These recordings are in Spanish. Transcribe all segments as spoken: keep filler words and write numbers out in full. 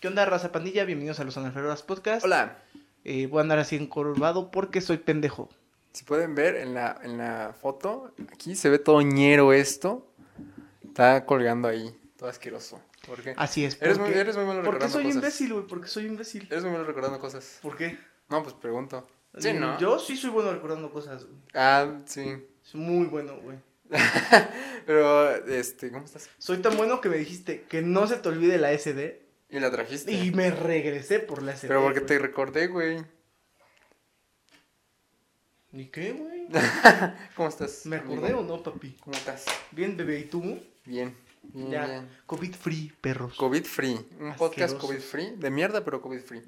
¿Qué onda, raza pandilla? Bienvenidos a los Analfabetos Podcast. Hola. Eh, voy a andar así encorvado porque soy pendejo. Si pueden ver en la, en la foto, aquí se ve todo ñero esto. Está colgando ahí, todo asqueroso. ¿Por qué? Así es. Eres muy, eres muy malo recordando cosas. ¿Por qué soy imbécil, güey? Porque soy imbécil. Eres muy malo recordando cosas. ¿Por qué? No, pues pregunto. Sí, ¿no? Yo sí soy bueno recordando cosas, güey. Ah, sí. Soy muy bueno, güey. Pero, este, ¿cómo estás? Soy tan bueno que me dijiste que no se te olvide la ese de. Y la trajiste. Y me regresé por la ese de. Pero porque, güey, te recordé, güey. ¿Y qué, güey? ¿Cómo estás? ¿Me acordé amigo? ¿O no, papi? ¿Cómo estás? Bien, bebé, ¿y tú? Bien. Bien, ya, bien. COVID free, perros. COVID free. Un Asqueroso. Podcast COVID free. De mierda, pero COVID free.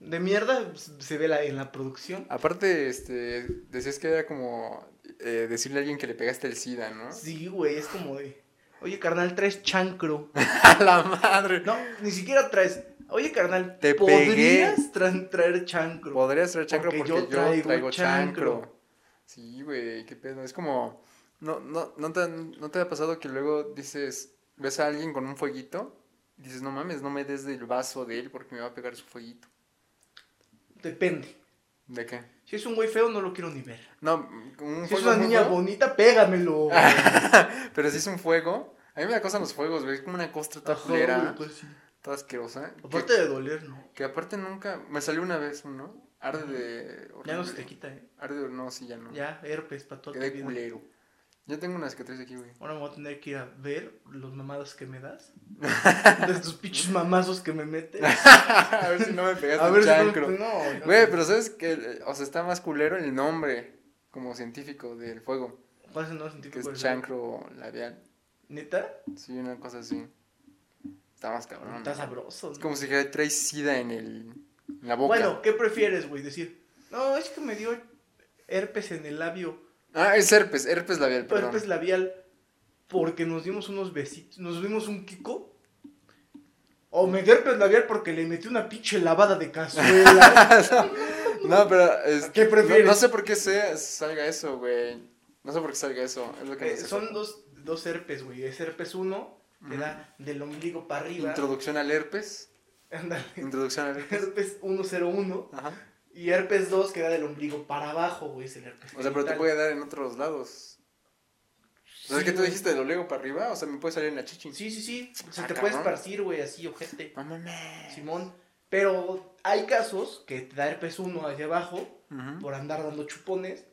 De mierda se ve la, en la producción. Aparte, este, decías que era como eh, decirle a alguien que le pegaste el SIDA, ¿no? Sí, güey, es como de, oye, carnal, traes chancro. A la madre. No, ni siquiera traes, oye, carnal, te podrías tra- traer chancro. Podrías traer chancro porque, porque yo traigo, yo traigo chancro. chancro. Sí, güey, qué pedo, es como, no, no, no te, no te ha pasado que luego dices, ves a alguien con un fueguito, y dices, no mames, no me des del vaso de él porque me va a pegar su fueguito. Depende. ¿De qué? Si es un güey feo, no lo quiero ni ver. No, un si fuego, es una niña ¿no? bonita, pégamelo. Pero si es un fuego, a mí me da cosa los fuegos, güey. Es como una costra toda culera, pues, sí. Toda asquerosa. Aparte que, de doler, ¿no? Que aparte nunca, me salió una vez uno, arde de horrible. Ya no se te quita, ¿eh? Arde, no, sí, ya no. Ya, herpes para todo. Quedé culero. Yo tengo una cicatriz aquí, güey. Ahora me voy a tener que ir a ver los mamadas que me das. De estos pinches mamazos que me metes. A ver si no me pegas a ver chancro. Si no, no, no. Güey, pero ¿sabes qué? O sea, está más culero el nombre como científico del fuego. ¿Cuál es el nombre científico? Que es chancro labial. ¿Neta? Sí, una cosa así. Está más cabrón. Está sabroso, ¿no? Es como si traes sida en, el, en la boca. Bueno, ¿qué prefieres, güey? Decir, no, es que me dio herpes en el labio. Ah, es herpes, herpes labial, perdón. Herpes labial, porque nos dimos unos besitos, nos dimos un kiko. O me dio herpes labial porque le metí una pinche lavada de cazuela. No, no, pero es, ¿qué prefieres? No, no sé por qué sea, salga eso, güey. No sé por qué salga eso. Es lo que eh, son dos, dos herpes, güey. Es herpes uno, te uh-huh. da del ombligo para arriba. Introducción al herpes. Ándale. Introducción al herpes. Herpes ciento uno. Ajá. Y herpes dos que da del ombligo para abajo, güey, es el herpes. O sea, pero te puede dar en otros lados. O sea, sí, es que tú dijiste del ombligo para arriba, o sea, me puede salir en la chichi. Sí, sí, sí. O sea, ah, te cabrón. Puedes esparcir, güey, así, ojete. No mames. Simón. Pero hay casos que te da herpes uno hacia abajo, uh-huh. por andar dando chupones.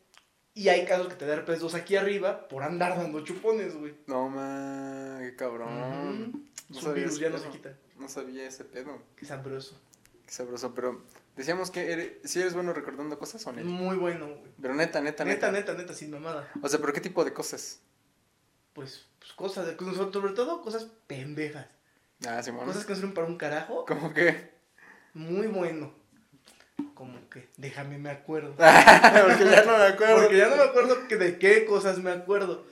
Y hay casos que te da herpes dos aquí arriba, por andar dando chupones, güey. No mames, qué cabrón. Uh-huh. No Su virus ya no se quita. No sabía ese pedo. Qué sabroso. Qué sabroso, pero decíamos que eres, ¿sí eres bueno recordando cosas o neta? Muy bueno, güey. Pero neta, neta, neta. Neta, neta, neta, sin mamada. O sea, ¿pero qué tipo de cosas? Pues, pues cosas, de, sobre todo cosas pendejas. Ah, sí, bueno. Cosas que no sirven para un carajo. ¿Cómo qué? Muy bueno. ¿Cómo qué? Déjame, me acuerdo. Porque ya no me acuerdo. Porque ya no me acuerdo que de qué cosas me acuerdo.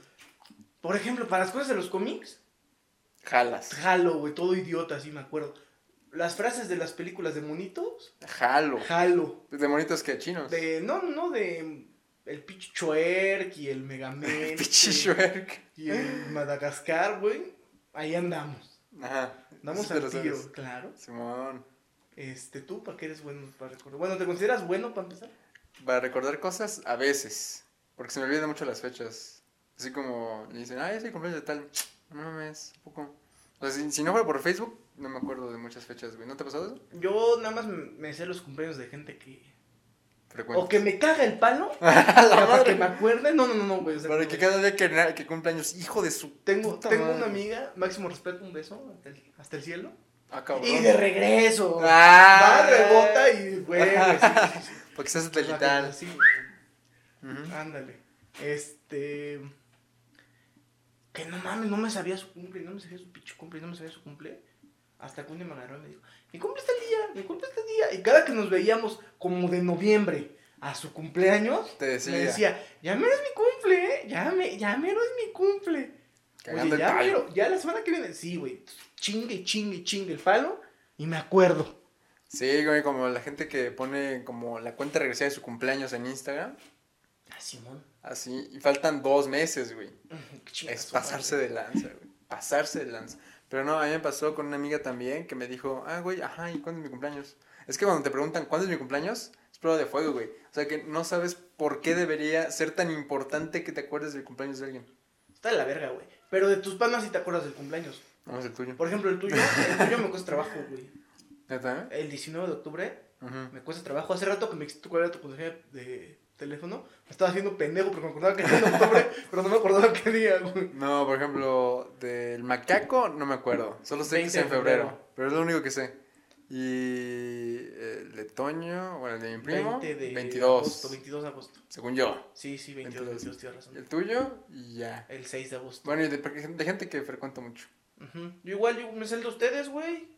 Por ejemplo, para las cosas de los cómics. Jalas. Jalo, güey, todo idiota, sí me acuerdo. Las frases de las películas de monitos. Jalo. Jalo. ¿De monitos que chinos? De, no, no, de el pinche Choerk y el Megamente. El pinche Choerk. Y el Madagascar, güey. Ahí andamos. Ajá. Andamos al tiro, sabes. Claro. Simón. Este, ¿tú para qué eres bueno para recordar? Bueno, ¿te consideras bueno para empezar? Para recordar cosas, a veces. Porque se me olvidan mucho las fechas. Así como, le dicen, ah, ese cumpleaños de tal. No mames, un poco. O sea, si, si no fuera por Facebook, no me acuerdo de muchas fechas, güey. ¿No te ha pasado eso? Yo nada más me, me sé los cumpleaños de gente que... Frecuentes. O que me caga el palo. Para que me acuerde. No, no, no, no, güey. O sea, para que cada día que, que cumpleaños, hijo de su... Tengo, tengo una amiga, máximo respeto, un beso, hasta el, hasta el cielo. Ah, cabrón. Y de regreso. Ah. Va, rebota y, güey, sí, sí. Porque seas satelital. Sí, uh-huh. Ándale. Este... Que no mames, no me sabía su cumple, no me sabía su pinche cumple, no me sabía su cumple. Hasta que un día me agarró y me dijo, mi cumple está el día, mi cumple está el día. Y cada que nos veíamos como de noviembre a su cumpleaños, te decía, me decía, ya mero es mi cumple, ¿eh? Ya, me, ya mero es mi cumple. Oye, ya mero, ya la semana que viene, sí, güey, chingue, chingue, chingue el falo y me acuerdo. Sí, güey, como la gente que pone como la cuenta regresiva de su cumpleaños en Instagram. Ah, Simón. Así, y faltan dos meses, güey. Es pasarse de lanza, güey. Pasarse de lanza. Pero no, a mí me pasó con una amiga también que me dijo, ah, güey, ajá, ¿y cuándo es mi cumpleaños? Es que cuando te preguntan cuándo es mi cumpleaños, es prueba de fuego, güey. O sea, que no sabes por qué debería ser tan importante que te acuerdes del cumpleaños de alguien. Está de la verga, güey. Pero de tus panas sí te acuerdas del cumpleaños. No, es el tuyo. Por ejemplo, el tuyo, el tuyo me cuesta trabajo, güey. ¿Neta? El diecinueve de octubre uh-huh. me cuesta trabajo. Hace rato que me dijiste cuál era tu consejería de teléfono, me estaba haciendo pendejo porque me acordaba que era en octubre, pero no me acordaba qué día, güey. No, por ejemplo, del macaco no me acuerdo. Solo sé que es en febrero, febrero, pero es lo único que sé. Y el de Toño, bueno, el de mi primo, veinte de veintidós. Agosto, veintidós de agosto. Según yo. Sí, sí, veintidós, veintidós, veintidós, tienes razón. El tuyo y ya. El seis de agosto. Bueno, y de, de gente que frecuento mucho. Uh-huh. Yo igual, yo me sé el de ustedes, güey.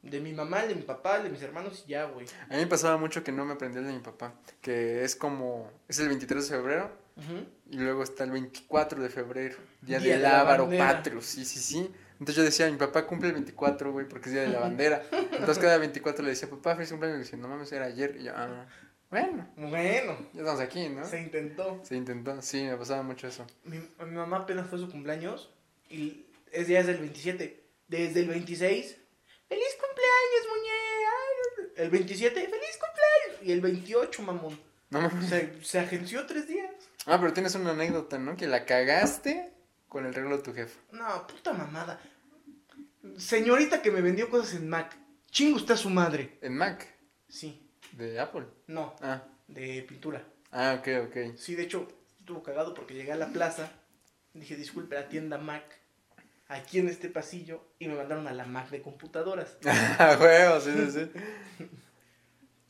De mi mamá, de mi papá, de mis hermanos, ya, güey. A mí me pasaba mucho que no me aprendí el de mi papá, que es como, es el veintitrés de febrero, uh-huh. y luego está el veinticuatro de febrero, día, día del de Ávaro Patrio, sí, sí, sí. Entonces yo decía, mi papá cumple el veinticuatro, güey, porque es día de la bandera. Entonces cada veinticuatro le decía, papá, feliz cumpleaños, y le decía, no mames, era ayer, y yo, ah, bueno. Bueno. Ya estamos aquí, ¿no? Se intentó. Se intentó, sí, me pasaba mucho eso. Mi, mi mamá apenas fue su cumpleaños, y es día del veintisiete, desde el veintiséis... ¡Feliz cumpleaños, muñeca! El veintisiete, ¡feliz cumpleaños! Y el veintiocho, mamón. No mames. Se, se agenció tres días. Ah, pero tienes una anécdota, ¿no? Que la cagaste con el regalo de tu jefe. No, puta mamada. Señorita que me vendió cosas en Mac. Chingo usted a su madre. ¿En Mac? Sí. ¿De Apple? No. Ah. De pintura. Ah, ok, ok. Sí, de hecho, estuvo cagado porque llegué a la plaza. Dije, disculpe, la tienda Mac. Aquí en este pasillo, y me mandaron a la Mac de computadoras. ¡Ah, huevo! Sí, sí, sí.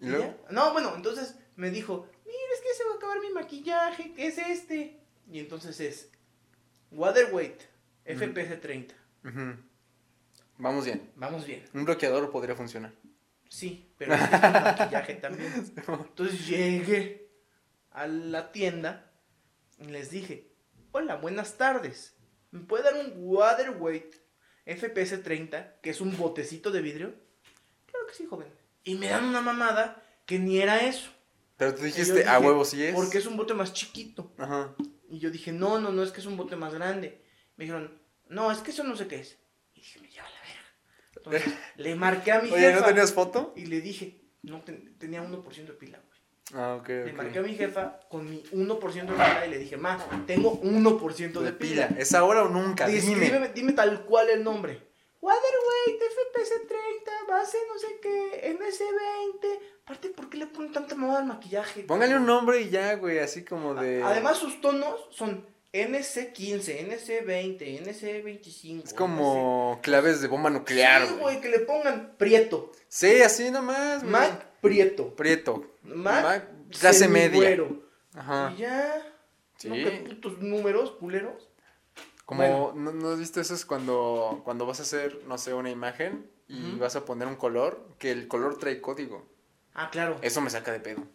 ¿Y luego? No, bueno, entonces me dijo, mira, es que se va a acabar mi maquillaje, ¿qué es este? Y entonces es Waterweight F P S treinta. Uh-huh. Vamos bien. Vamos bien. Un bloqueador podría funcionar. Sí, pero es, que es un maquillaje también. Entonces llegué a la tienda y les dije, hola, buenas tardes. ¿Me puede dar un Waterweight F P S treinta, que es un botecito de vidrio? Claro que sí, joven. Y me dan una mamada que ni era eso. Pero tú dijiste, dije, a huevo sí es. Porque es un bote más chiquito. Ajá. Y yo dije, no, no, no, es que es un bote más grande. Me dijeron, no, es que eso no sé qué es. Y dije, me lleva la verga. Entonces, le marqué a mi Oye, jefa. Oye, ¿no tenías foto? Y le dije, no, ten, tenía uno por ciento de pila, güey. Ah, ok, Le okay. marqué a mi jefa con mi uno por ciento de pila y le dije, ma, tengo uno por ciento de, de pila. pila. ¿Es ahora o nunca? Dime. Dime tal cual el nombre. Waterweight, F P S treinta, base no sé qué, M C veinte. Aparte, ¿por qué le ponen tanta mamada al maquillaje? Póngale un nombre y ya, güey, así como de... Además, sus tonos son N C quince, N C veinte, N C veinticinco. Es como N C... claves de bomba nuclear. Sí, güey, que le pongan Prieto. Sí, así nomás. Mac man. Prieto. Prieto. Mac, Mac clase media. Ajá. Y ya. Sí. No, que putos números, culeros. Como, bueno. ¿no, no has visto eso? Es cuando, cuando vas a hacer, no sé, una imagen y uh-huh. vas a poner un color, que el color trae código. Ah, claro. Eso me saca de pedo.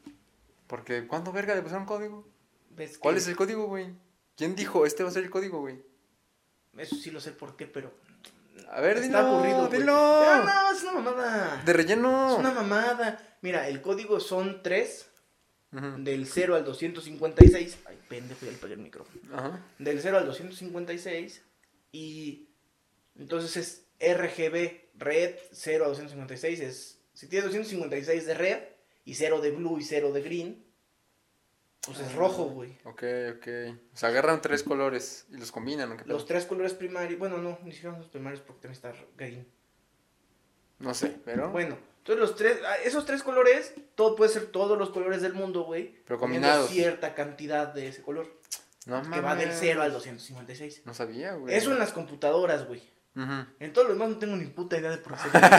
Porque, ¿cuándo verga le pusieron código? ¿Ves ¿Cuál que... es el código, güey? ¿Quién dijo, este va a ser el código, güey? Eso sí lo sé por qué, pero... A ver, está dilo, aburrido, dilo. No, no, es una mamada. De relleno. Es una mamada. Mira, el código son tres, uh-huh. del cero al doscientos cincuenta y seis. Ay, pendejo, ya le pegué el micrófono. Uh-huh. Del cero al doscientos cincuenta y seis. Y entonces es R G B, red, cero a doscientos cincuenta y seis. Es, si tienes doscientos cincuenta y seis de red y cero de blue y cero de green, pues es rojo, güey. Ok, ok. O sea, agarran tres colores y los combinan, ¿no? Los tres colores primarios. Bueno, no, ni siquiera los primarios porque también está green. No sé, pero... Bueno... Entonces, los tres, esos tres colores, todo puede ser todos los colores del mundo, güey. Pero combinados. Cierta cantidad de ese color. No mames. Que va del cero al doscientos cincuenta y seis. No sabía, güey. Eso en las computadoras, güey. Uh-huh. En todos los demás no tengo ni puta idea de proceder.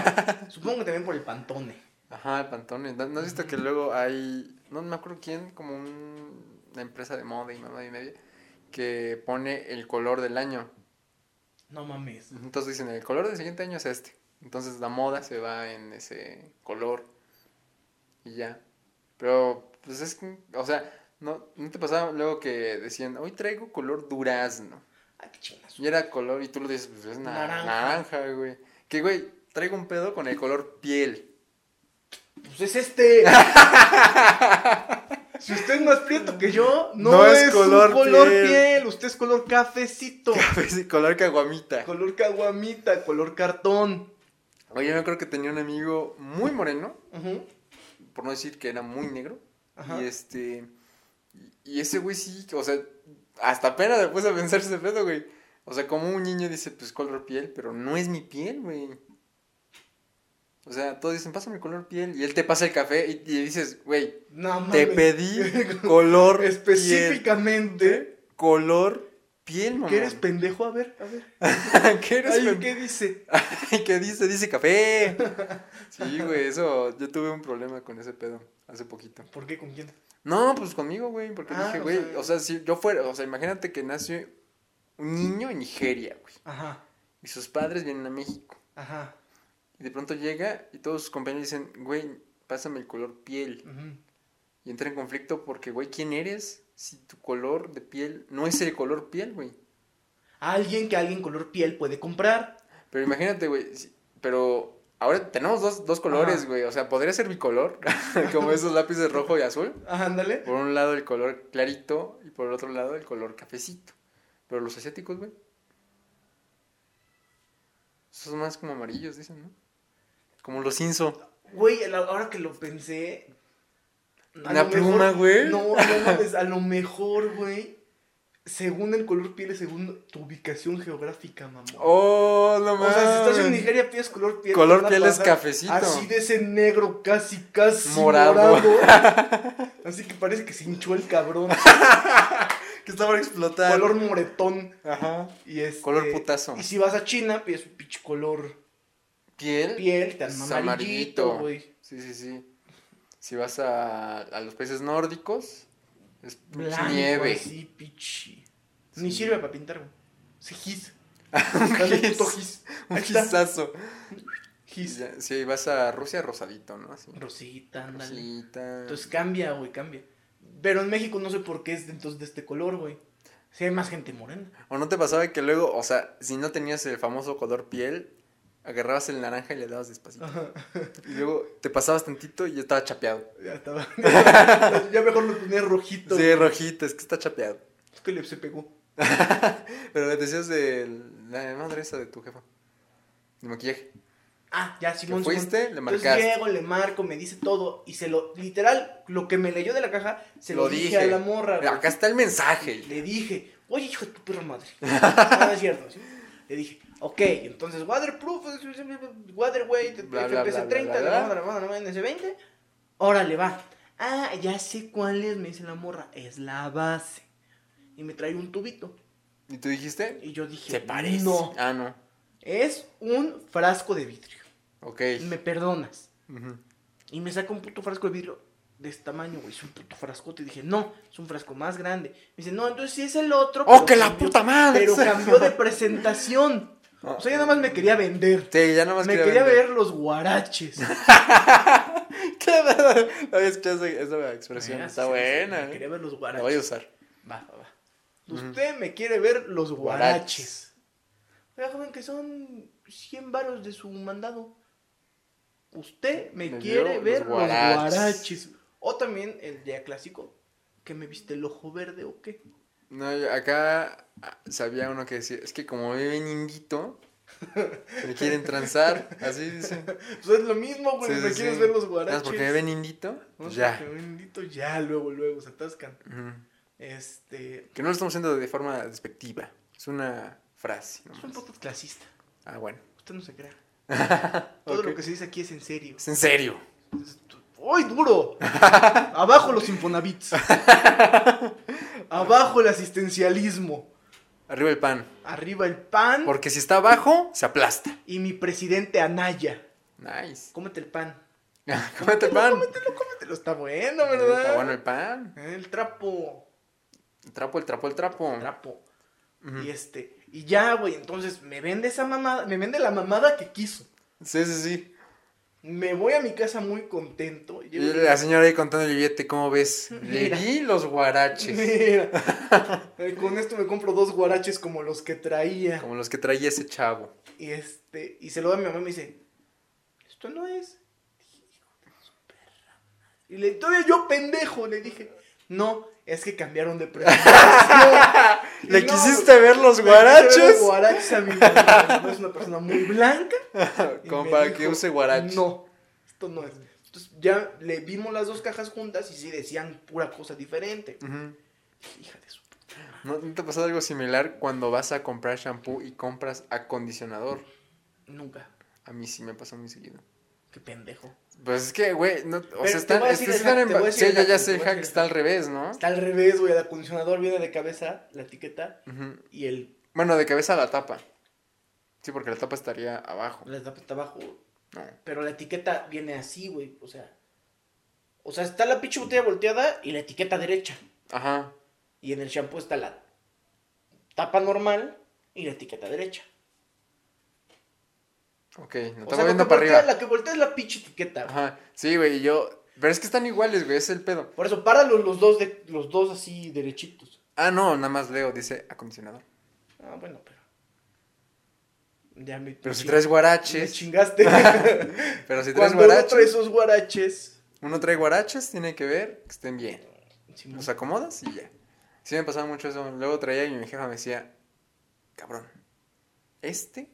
Supongo que también por el Pantone. Ajá, el Pantone. ¿No has visto uh-huh. que luego hay, no me acuerdo quién, como un, una empresa de moda y mamá y media, que pone el color del año? No mames. Entonces dicen, el color del siguiente año es este. Entonces la moda se va en ese color y ya. Pero, pues es que, o sea, ¿no, no te pasaba luego que decían, hoy traigo color durazno? Ah, qué chingas. Y era color, y tú lo dices, pues es na- naranja. naranja, güey. Que, güey, traigo un pedo con el color piel. Pues es este. Si usted es más prieto que yo, no, no es, es color, un color piel. piel. Usted es color cafecito. Café, color caguamita. Color caguamita, color cartón. Oye, yo creo que tenía un amigo muy moreno, uh-huh. por no decir que era muy negro. Ajá. Y este... Y ese güey sí, o sea, hasta pena después de pensarse ese pedo, güey. O sea, como un niño dice, pues color piel, pero no es mi piel, güey. O sea, todos dicen, pásame color piel. Y él te pasa el café y, y dices, güey, no, te pedí color específicamente piel, color piel, mamá. ¿Qué eres, pendejo? A ver, a ver. ¿Qué eres? Ay, ¿qué dice? Ay, ¿qué dice? Dice café. Sí, güey, eso, yo tuve un problema con ese pedo hace poquito. ¿Por qué? ¿Con quién? No, pues conmigo, güey, porque ah, dije, güey, o, sea, o sea, si yo fuera, o sea, imagínate que nace un niño en Nigeria, güey. Ajá. Y sus padres vienen a México. Ajá. Y de pronto llega y todos sus compañeros dicen, güey, pásame el color piel. Uh-huh. Y entra en conflicto porque, güey, ¿quién eres si tu color de piel no es el color piel, güey? Alguien que alguien color piel puede comprar. Pero imagínate, güey, si, pero ahora tenemos dos, dos colores, ajá, güey. O sea, podría ser bicolor, como esos lápices rojo y azul. Ajá, ándale. Por un lado el color clarito y por el otro lado el color cafecito. Pero los asiáticos, güey, son más como amarillos, dicen, ¿no? Como los Inso. Güey, ahora que lo pensé... La pluma, güey. No, no, pues, a lo mejor, güey, según el color piel, según tu ubicación geográfica, mamá. Oh, no mames. O sea, si estás en Nigeria, pides color piel. Color piel es cafecito. Así de ese negro casi, casi morado. morado. Así que parece que se hinchó el cabrón. Que está para explotar. Color moretón. Ajá. Y es este, color putazo. Y si vas a China, pides un pinche color... Piel. Piel, tan amarillito, güey. Sí, sí, sí. Si vas a, a los países nórdicos, es blanco, nieve. Sí, pichi. Sí. Ni sirve para pintar, güey. Sí, gis. Un gis. gis. Un gisazo. Gis. Si vas a Rusia, rosadito, ¿no? Así. Rosita, ándale. Rosita. Entonces cambia, güey, cambia. Pero en México no sé por qué es entonces de este color, güey. Si hay más gente morena. ¿O no te pasaba que luego, o sea, si no tenías el famoso color piel... Agarrabas el naranja y le dabas despacito. Ajá. Y luego te pasabas tantito y ya estaba chapeado. Ya estaba. Ya mejor lo tenía rojito. Sí, güey, rojito, es que está chapeado. Es que le se pegó. Pero le decías de la madre esa de tu jefa. De maquillaje. Ah, ya, Simón. ¿Te fuiste? Le marcaste. Entonces llego, le marco, me dice todo. Y se lo, literal, lo que me leyó de la caja, se lo, lo dije, dije a la morra. Acá güey. Está el mensaje. Le dije, oye, hijo de tu perra madre. No, no es cierto, ¿sí? Le dije, ok, entonces waterproof, waterweight, F P S treinta, N S veinte, órale, va. Ah, ya sé cuál es, me dice la morra, es la base. Y me trae un tubito. ¿Y tú dijiste? Y yo dije, ¿se parece? No. Ah, no. Es un frasco de vidrio. Ok. Me perdonas. Uh-huh. Y me saca un puto frasco de vidrio de este tamaño, güey, es un puto frascote. Y dije, no, es un frasco más grande. Me dice, no, entonces sí es el otro. ¡Oh, que cambió, la puta madre! Pero cambió de presentación. O sea, ya nada más me quería vender. Sí, ya nada más me quería, quería vender. Me quería ver los guaraches. ¿Qué? ¿No habías escuchado esa expresión? Mira, está sí, buena. Me eh. quería ver los guaraches. La voy a usar. Va, va, va. Usted mm. me quiere ver los guaraches. Oiga, joven, que son cien varos de su mandado. Usted me, me quiere ver los guaraches. los guaraches. O también el día clásico, que me viste el ojo verde o qué. No, acá sabía uno que decía, es que como me ven indito, me quieren transar, así dice. Pues es lo mismo, güey, sí, sí, me sí. quieres ver los guaraches. Porque me ven indito, no, ya. Porque me ven indito, ya, luego, luego, se atascan. Uh-huh. Este... Que no lo estamos haciendo de forma despectiva, es una frase. Nomás. Es un poco clasista. Ah, bueno. Usted no se crea. Todo okay. Lo que se dice aquí es en serio. Es en serio. ¡Ay, duro! Abajo los Infonavits. Abajo el asistencialismo. Arriba el pan. Arriba el pan. Porque si está abajo, se aplasta. Y mi presidente Anaya. Nice. Cómete el pan. Cómete el pan. Cómetelo, cómetelo. Está bueno, ¿verdad? Está bueno el pan. El trapo. El trapo, el trapo, el trapo. El trapo. Uh-huh. Y este... Y ya, güey, entonces me vende esa mamada, me vende la mamada que quiso. Sí, sí, sí. Me voy a mi casa muy contento. Y la señora ahí contando el billete, ¿cómo ves? Mira, le di los guaraches. Mira, con esto me compro dos guaraches como los que traía. Como los que traía ese chavo. Y este, y se lo da a mi mamá y me dice, esto no es. Hijo de su perra. Y le, todavía yo pendejo, le dije, No, es que cambiaron de presentación. ¿Le no, quisiste ver los guarachos? Ver los guarachos a mi mamá. No es una persona muy blanca. Como para dijo, que use guarachos. No, esto no es. Entonces ya le vimos las dos cajas juntas y sí decían pura cosa diferente. Uh-huh. Hija de su puta. ¿No te ha pasado algo similar cuando vas a comprar shampoo y compras acondicionador? Nunca. A mí sí me pasó muy seguido. Qué pendejo. Pues es que, güey, no, o sea, están, es, están hack, en... Sí, ya, ya sé, el hack está al revés, ¿no? Está al revés, güey, el acondicionador viene de cabeza, la etiqueta, uh-huh. y el... Bueno, de cabeza la tapa. Sí, porque la tapa estaría abajo. La tapa está abajo, no. Pero la etiqueta viene así, güey, o sea... O sea, está la pinche botella volteada y la etiqueta derecha. Ajá. Y en el shampoo está la tapa normal y la etiqueta derecha. Ok, no estaba viendo para arriba. La que voltea es la pinche etiqueta. Ajá, sí, güey, yo... Pero es que están iguales, güey, ese es el pedo. Por eso, páralos los dos, de... los dos así derechitos. Ah, no, nada más leo, dice acondicionador. Ah, bueno, pero... Ya me... Pero me si ching... traes guaraches... Me chingaste. Pero si traes Cuando guaraches... Cuando uno trae esos guaraches... Uno trae guaraches, tiene que ver que estén bien. Sí, los acomodas y ya. Sí me pasaba mucho eso. Luego traía y mi jefa me decía... Cabrón, este...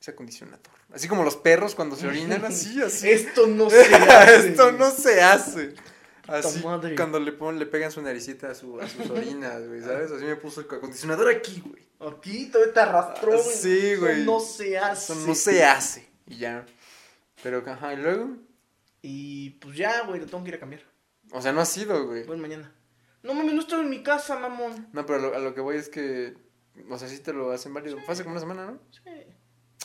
ese acondicionador. Así como los perros cuando se orinan, así, así. Esto no se hace. Esto no se hace. Así, madre. Cuando le ponen, le pegan su naricita a, su, a sus orinas, güey, ¿sabes? Así me puso el acondicionador aquí, güey. Aquí, todavía te arrastró, güey. Sí, güey. Eso no se hace. Eso no se hace. Y ya. Pero, ajá, y luego. Y pues ya, güey, lo tengo que ir a cambiar. O sea, no ha sido, güey. Pues mañana. No, mami, no estoy en mi casa, mamón. No, pero a lo, a lo que voy es que. O sea, sí te lo hacen varios. Sí. Fue hace como una semana, ¿no? Sí.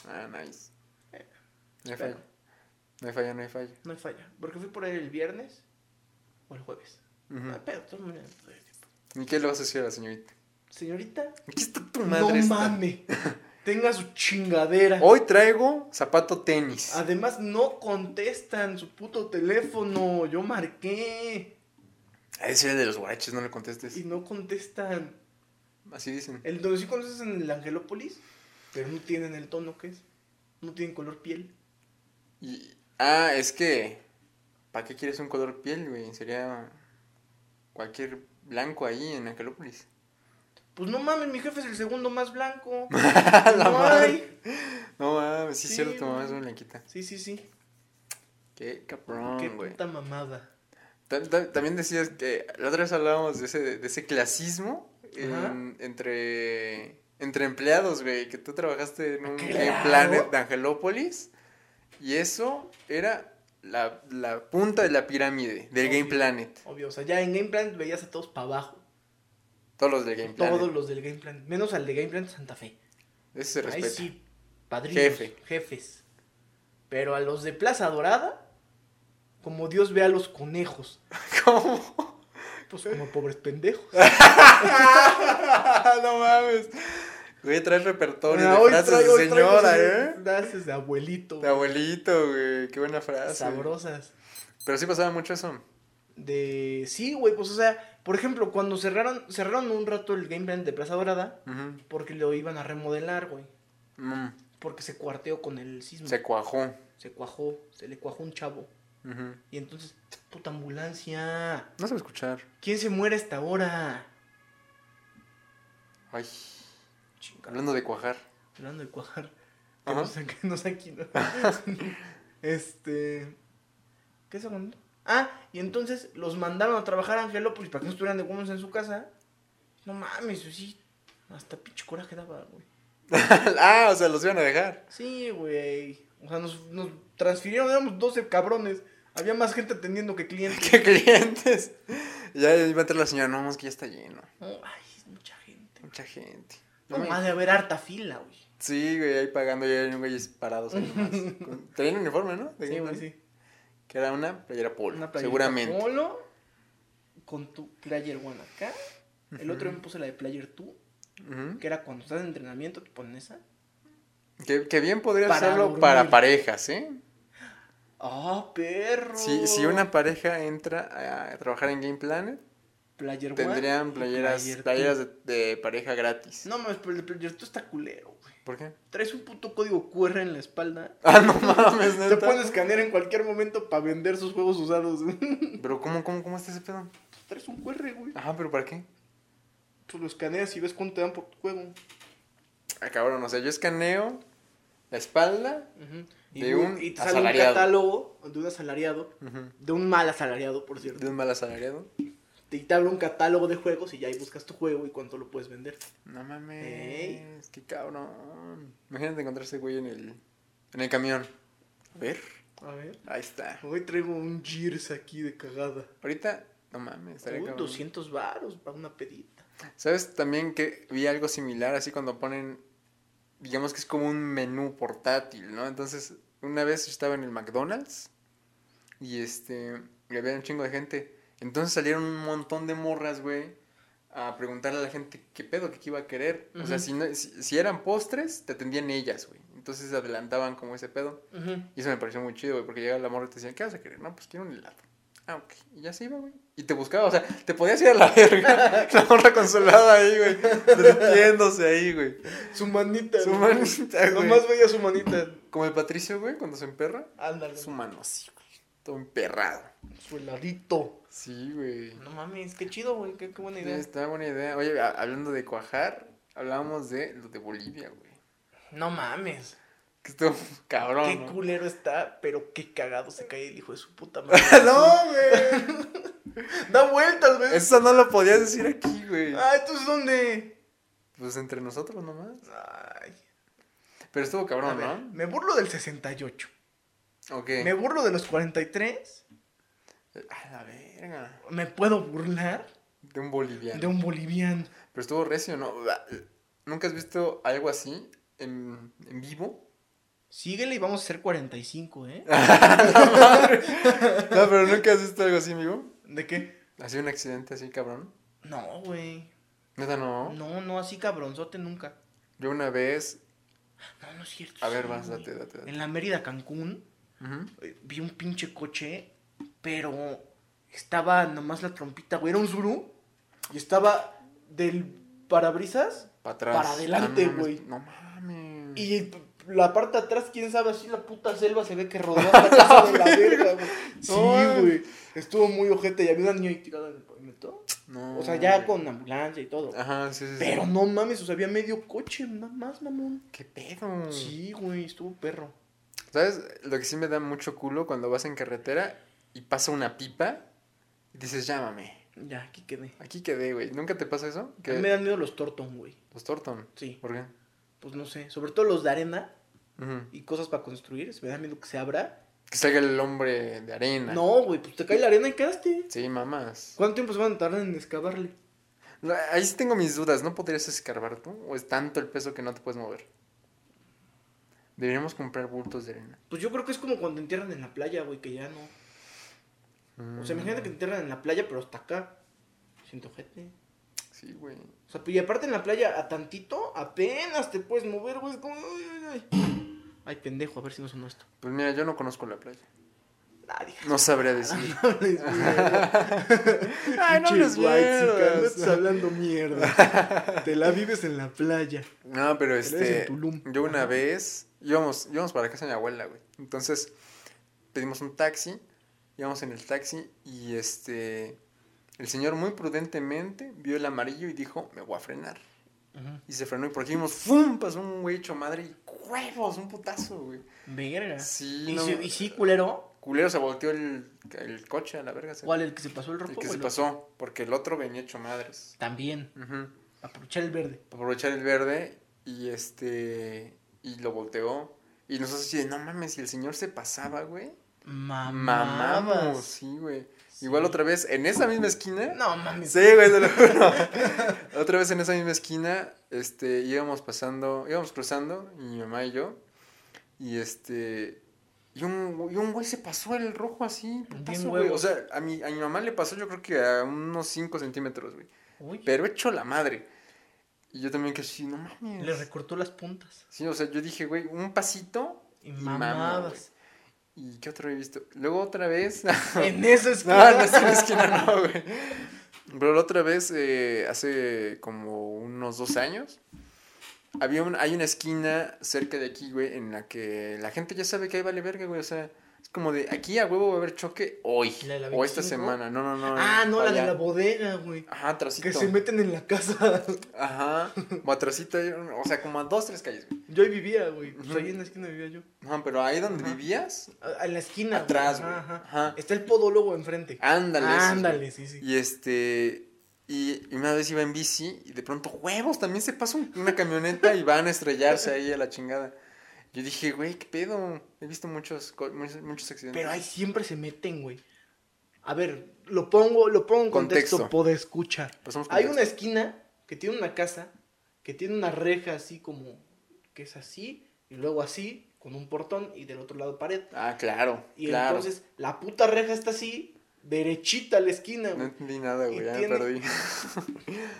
Ah, nice. No hay falla. No hay falla, no hay falla. No hay falla. Porque fui por él el viernes o el jueves. Uh-huh. Ah, pero todo el mundo. ¿Y qué le vas a decir a la señorita? Señorita. Aquí está tu madre. No mames. Tenga su chingadera. Hoy traigo zapato tenis. Además, no contestan su puto teléfono. Yo marqué. A ese de los guaches, no le contestes. Y no contestan. Así dicen. El donde sí conoces en el Angelópolis. Pero no tienen el tono que es. No tienen color piel. Y, ah, es que... ¿Para qué quieres un color piel, güey? Sería cualquier blanco ahí en Angelópolis. Pues no mames, mi jefe es el segundo más blanco. La no madre. Hay. No mames, sí, sí es cierto, mamá es blanquita. Sí, sí, sí. Qué cabrón, qué güey. Qué puta mamada. También decías que... La otra vez hablábamos de ese, de ese clasismo en, entre... Entre empleados, güey, que tú trabajaste en un claro. Game Planet de Angelópolis. Y eso era la, la punta de la pirámide del obvio, Game Planet. Obvio, o sea, ya en Game Planet veías a todos para abajo. Todos los del Game Planet. Todos los del Game Planet, menos al de Game Planet Santa Fe. Ese se respeta. Ahí sí, padrinos, Jefe. jefes. Pero a los de Plaza Dorada, como Dios ve a los conejos. ¿Cómo? Pues como pobres pendejos. No mames. Güey, traes repertorio ah, de frases traigo, de señora, ¿eh? Frases de abuelito. De abuelito, güey. Qué buena frase. Sabrosas. Pero sí pasaba mucho eso. De... Sí, güey. Pues, o sea, por ejemplo, cuando cerraron cerraron un rato el Game Planet de Plaza Dorada, uh-huh. porque lo iban a remodelar, güey. Mm. Porque se cuarteó con el sismo. Se cuajó. Se cuajó. Se le cuajó un chavo. Uh-huh. Y entonces, puta ambulancia. No se va a escuchar. ¿Quién se muere hasta ahora? Ay. Chingada. Hablando de cuajar. Hablando de cuajar. Que nos, que nos aquí, ¿no? Este. ¿Qué es eso? Ah, y entonces los mandaron a trabajar a Angelópolis para que no estuvieran de buenos en su casa. No mames, sí. Hasta pinche coraje daba, güey. Ah, o sea, los iban a dejar. Sí, güey. O sea, nos, nos transfirieron, éramos doce cabrones. Había más gente atendiendo que clientes. Que clientes. Ya iba a entrar la señora, no, es que ya está lleno. Ay, es mucha gente. Mucha gente. No, no ha de haber harta fila, güey. Sí, güey, ahí pagando, ya hay un güey parados ahí más. Traían un uniforme, ¿no? De sí, güey, sí. Que era una playera polo, una playera seguramente. Polo, con tu player one acá. Uh-huh. El otro me puse la de player two, uh-huh. que era cuando estás en entrenamiento, te ponen esa. Que, que bien podría para hacerlo dormir. Para parejas, ¿eh? ¡Ah, oh, perro! Si, si una pareja entra a trabajar en Game Planet, Player tendrían playeras, player playeras de, de pareja gratis. No mames, pero el Player tú está culero, güey. ¿Por qué? Traes un puto código cu erre en la espalda. Ah, no mames, neta. Te pueden escanear en cualquier momento para vender sus juegos usados. Pero, ¿cómo, cómo, cómo está ese pedo? traes un cu erre, güey. Ajá, pero ¿para qué? Tú lo escaneas y ves cuánto te dan por tu juego. Ah, cabrón, o sea, yo escaneo la espalda uh-huh. de y, un y te sale asalariado. Un catálogo de un asalariado, uh-huh. de un mal asalariado, por cierto. De un mal asalariado. Te, te abre un catálogo de juegos y ya ahí buscas tu juego y cuánto lo puedes vender. No mames, Ey. qué cabrón. Imagínate encontrarse güey en el, en el camión. A ver. A ver. Ahí está. Hoy traigo un Gears aquí de cagada. Ahorita, no mames, estaría cabrón. doscientos varos para una pedita. ¿Sabes también que vi algo similar así cuando ponen, digamos que es como un menú portátil, ¿no? Entonces, una vez yo estaba en el McDonald's y este, y había un chingo de gente. Entonces salieron un montón de morras, güey, a preguntarle a la gente qué pedo, qué iba a querer. Uh-huh. O sea, si, no, si, si eran postres, te atendían ellas, güey. Entonces adelantaban como ese pedo. Uh-huh. Y eso me pareció muy chido, güey, porque llegaba la morra y te decían, ¿qué vas a querer? No, pues quiero un helado. Ah, ok. Y ya se iba, güey. Y te buscaba, o sea, te podías ir a la verga. La morra consolada ahí, güey. Derritiéndose ahí, güey. Su manita. Su güey. manita, güey. Nomás veía su manita. Como el Patricio, güey, cuando se emperra. Ándale. Su mano así, güey. Todo emperrado. Su heladito. Sí, güey. No mames, qué chido, güey. Qué, qué buena idea. Sí, está buena idea. Oye, a- hablando de cuajar, hablábamos de lo de Bolivia, güey. No mames. Que estuvo cabrón. Qué ¿no? culero está, pero qué cagado se cae el hijo de su puta madre. No, güey. Da vueltas, güey. Eso no lo podías decir aquí, güey. Ah, ¿entonces dónde? Pues entre nosotros nomás. Ay. Pero estuvo cabrón, ver, ¿no? Me burlo del sesenta y ocho. Ok. Me burlo de los cuarenta y tres. A la verga. ¿Me puedo burlar? De un boliviano. De un boliviano. Pero estuvo recio, ¿no? ¿Nunca has visto algo así en, en vivo? Síguele y vamos a ser cuarenta y cinco, ¿eh? No, pero ¿nunca has visto algo así en vivo? ¿De qué? ¿Así un accidente así, cabrón? No, güey. ¿Neta no? No, no, así cabronzote nunca. Yo una vez... No, no es cierto. A sí, ver, vas, date, date, date. En la Mérida, Cancún, uh-huh. vi un pinche coche... Pero estaba nomás la trompita, güey. Era un Zuru. Y estaba del parabrisas para atrás. Para adelante, no, güey. No mames. Y la parte de atrás, quién sabe, así la puta selva se ve que rodó la casa de la verga, güey. Sí, no, güey. Estuvo muy ojete. Y había una niña ahí tirada en el pavimento. No. O sea, ya con ambulancia y todo. Ajá, sí, sí. Pero sí. No mames, o sea, había medio coche, nada más, mamón. Qué pedo. Sí, güey, estuvo perro. ¿Sabes? Lo que sí me da mucho culo cuando vas en carretera. Y pasa una pipa y dices, llámame. Ya, aquí quedé. Aquí quedé, güey. ¿Nunca te pasa eso? ¿Qué? A mí me dan miedo los Tortón, güey. ¿Los Tortón? Sí. ¿Por qué? Pues no sé. Sobre todo los de arena uh-huh. y cosas para construir. Se me da miedo que se abra. Que salga el hombre de arena. No, güey. Pues te cae la arena y quedaste. Sí, mamás. ¿Cuánto tiempo se van a tardar en excavarle? Ahí sí tengo mis dudas. ¿No podrías escarbar tú? ¿O es tanto el peso que no te puedes mover? Deberíamos comprar bultos de arena. Pues yo creo que es como cuando entierran en la playa, güey. Que ya no... O sea, imagínate que te enterran en la playa, pero hasta acá. Siento gente. Sí, güey. O sea, y aparte en la playa, a tantito, apenas te puedes mover, güey. Como... Ay, ay, ay. Ay, pendejo, a ver si no sonó esto. Pues mira, yo no conozco la playa. Nadie. No sabría decir. No hables mierda. Ay, no hables mierda. No estás hablando mierda. Te la vives en la playa. No, pero te este... en Tulum. Yo una vez... Íbamos, íbamos para casa de mi abuela, güey. Entonces, pedimos un taxi... Íbamos en el taxi y este el señor muy prudentemente vio el amarillo y dijo, me voy a frenar. Uh-huh. Y se frenó y por aquí vimos, ¡fum! Pasó un güey hecho madre y huevos, un putazo, güey. Verga. Sí, ¿Y, no, si, ¿Y sí, culero? Culero, se volteó el, el coche a la verga. ¿Cuál? ¿El que se pasó el rojo? El que se el pasó, porque el otro venía hecho madres. También. Uh-huh. Aprovechar el verde. Aprovechar el verde y este y lo volteó. Y nosotros así de, no mames, si el señor se pasaba, güey. Mamabas. Mamamos, sí, güey. Sí. Igual otra vez, en esa misma esquina. No, mames. Sí, güey, se lo juro. Otra vez en esa misma esquina, este, íbamos pasando, íbamos cruzando, y mi mamá y yo. Y este, y un, y un güey se pasó el rojo así, putazo, güey. O sea, a mi, a mi mamá le pasó yo creo que a unos cinco centímetros, güey. Uy. Pero hecho la madre. Y yo también que sí, no mames. Le recortó las puntas. Sí, o sea, yo dije, güey, un pasito y, y mamabas. ¿Y qué otro he visto? Luego otra vez... En esa esquina. No, en esa esquina no, güey. Pero la otra vez, eh, hace como unos dos años, había un, hay una esquina cerca de aquí, güey, en la que la gente ya sabe que ahí vale verga, güey. O sea, Es como de, aquí a huevo va a haber choque hoy. O esta semana. No, no, no. Ah, no, la allá. de la bodega, güey. Ajá, atrasito. Que se meten en la casa. Ajá. O atrasito. O sea, como a dos, tres calles, güey. Yo ahí vivía, güey. Pues uh-huh. ahí en la esquina vivía yo. Ajá, pero ahá donde ajá. vivías. A, en la esquina. Atrás, güey. Ajá, ajá. Está el podólogo enfrente. Ándale. Ándale, sí, sí. Y este... Y una vez iba en bici y de pronto, huevos, también se pasa una camioneta y van a estrellarse ahí a la chingada. Yo dije, güey, ¿qué pedo? He visto muchos, muchos accidentes. Pero ahí siempre se meten, güey. A ver, lo pongo, lo pongo en contexto, contexto. Puedo escuchar. Hay una esquina que tiene una casa, que tiene una reja así como, que es así, y luego así, con un portón y del otro lado pared. Ah, claro, Y claro. entonces la puta reja está así... derechita a la esquina, güey. No entendí nada, güey, ya tiene... me perdí.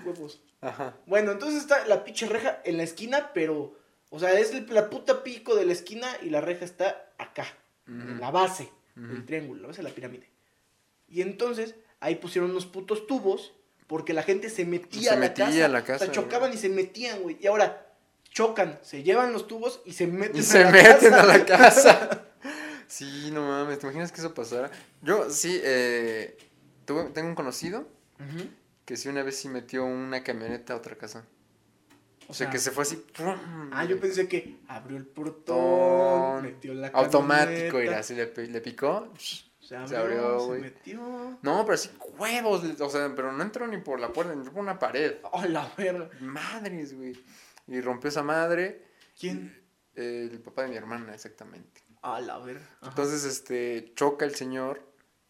Huevos. Ajá. Bueno, entonces está la pinche reja en la esquina, pero... O sea, es la puta pico de la esquina y la reja está acá. Uh-huh. En la base uh-huh. del triángulo, la base de la pirámide. Y entonces, ahí pusieron unos putos tubos porque la gente se metía, se a, la metía casa, a la casa. O sea, chocaban güey. y se metían, güey. Y ahora chocan, se llevan los tubos y se meten, y se a, meten la a la casa. a la casa. Sí, no mames, ¿te imaginas que eso pasara? Yo, sí, eh, tuve, tengo un conocido uh-huh. que sí una vez sí metió una camioneta a otra casa. O, o sea, sea, que se fue así. ¡Pum! Ah, yo pensé que abrió el portón, metió la camioneta. Automático, era así, le, le picó, se abrió, se, abrió, se metió. No, pero así, huevos, o sea, pero no entró ni por la puerta, entró por una pared. ¡Oh, la verga! Madres, güey. Y rompió esa madre. ¿Quién? Eh, el papá de mi hermana, exactamente. A la verga. Entonces, este, choca el señor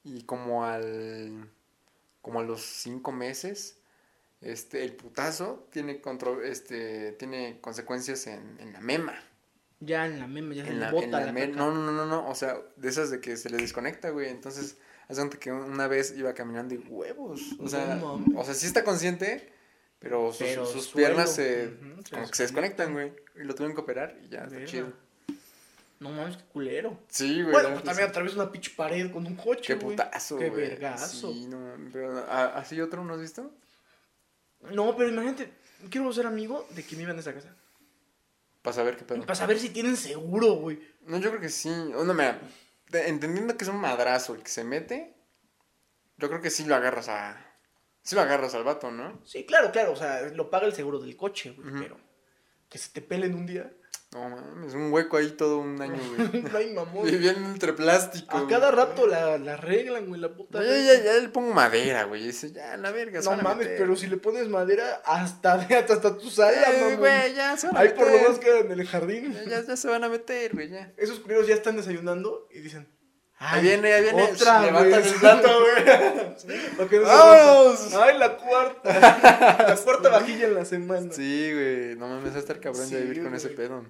y como al, como a los cinco meses, este, el putazo tiene control, este, tiene consecuencias en, en la mema. Ya en la mema, ya en se la, bota en la, la mema. No, no, no, no, o sea, de esas de que se les desconecta, güey, entonces, hace que una vez iba caminando y huevos, o sea, no, o sea, sí está consciente, pero sus, pero sus suelo, piernas se, uh-huh, se, como se, que se desconectan, güey, y lo tuvieron que operar y ya, está chido. No mames, qué culero. Sí, güey. Bueno, pues también atraviesa una pinche pared con un coche, qué güey. Qué putazo, güey. Qué vergazo. Sí, no mames. Pero, ¿así otro no has visto? No, pero imagínate, quiero ser amigo de quien vive en esa casa. Para saber qué pedo. Para saber si tienen seguro, güey. No, yo creo que sí. No, mira, entendiendo que es un madrazo el que se mete, yo creo que sí lo agarras a... Sí lo agarras al vato, ¿no? Sí, claro, claro. O sea, lo paga el seguro del coche, güey. Uh-huh. Pero que se te pelen un día... No mames, un hueco ahí todo un año, güey. Ay, mamón. Viviendo entre plástico. A güey. Cada rato la, la arreglan, güey, la puta. Ya, ya, ya le pongo madera, güey. Dice, ya, la verga. No mames, meter. Pero si le pones madera hasta, hasta, hasta tu sala, güey. Güey, ya se van a ahí meter. Ahí por lo menos quedan en el jardín. Ya, ya, ya se van a meter, güey, ya. Esos culeros ya están desayunando y dicen, ay, ahí viene, ahí viene. Otra, levantan el plato, güey. Lo que no ¡vamos! Ay, la cuarta. La cuarta vajilla en la semana. Sí, güey. No mames, va a estar cabrón sí, de vivir con güey. ese pedo.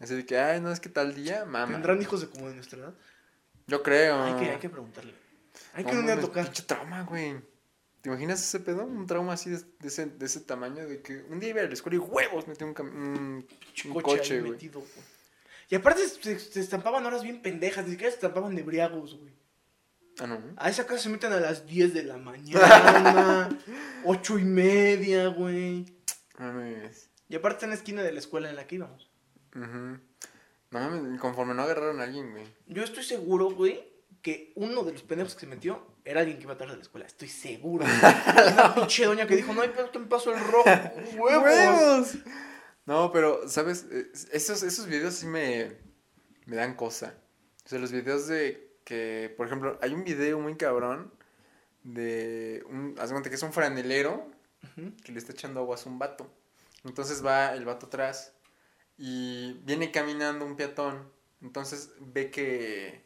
Así de que, ay, no, es que tal día, mamá. ¿Tendrán hijos de como de nuestra edad? Yo creo. Hay que, hay que preguntarle. Hay no, que venir a tocar. Pinche trauma, güey. ¿Te imaginas ese pedo? Un trauma así de, de, ese, de ese tamaño. De que un día iba a la escuela y huevos metí un, cam- un, un coche, coche güey. Metido, güey. Y aparte se, se estampaban horas bien pendejas. Ni siquiera se estampaban de briagos, güey. Ah, no. A esa casa se meten a las diez de la mañana. ocho y media, güey. Mames. Y aparte está en la esquina de la escuela en la que íbamos. Uh-huh. No mames, conforme no agarraron a alguien, güey. Yo estoy seguro, güey, que uno de los pendejos que se metió era alguien que iba tarde a la escuela. Estoy seguro, güey. Una pinche doña que dijo, no, pero te me paso el rojo. ¡Huevos! No, pero, ¿sabes? Esos, esos videos sí me, me dan cosa. O sea, los videos de que, por ejemplo, hay un video muy cabrón de un, haz cuenta que es un franelero uh-huh. que le está echando agua a un vato. Entonces va el vato atrás y viene caminando un peatón. Entonces ve que,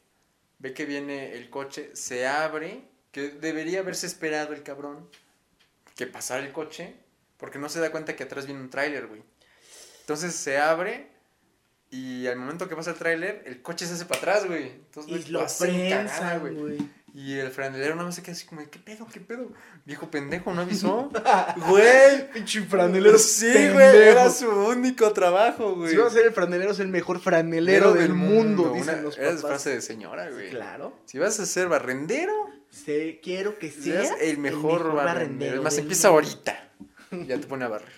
ve que viene el coche, se abre, que debería haberse esperado el cabrón que pasara el coche, porque no se da cuenta que atrás viene un tráiler, güey. Entonces se abre y al momento que pasa el tráiler, el coche se hace para atrás, güey. Entonces, y lo, lo prensa, güey. Y el franelero no me se queda así como, ¿qué pedo, qué pedo? Viejo pendejo, ¿no avisó? Güey, pinche franelero. Sí, güey, era su único trabajo, güey. Si vamos a ser el franelero, es el mejor franelero del, del mundo, mundo dicen una, los papás. Es frase de señora, güey. Sí, claro. Si vas a ser barrendero. Sí, quiero que seas el mejor, el mejor barrendero. Es más, empieza ahorita. Ya te pone a barrer.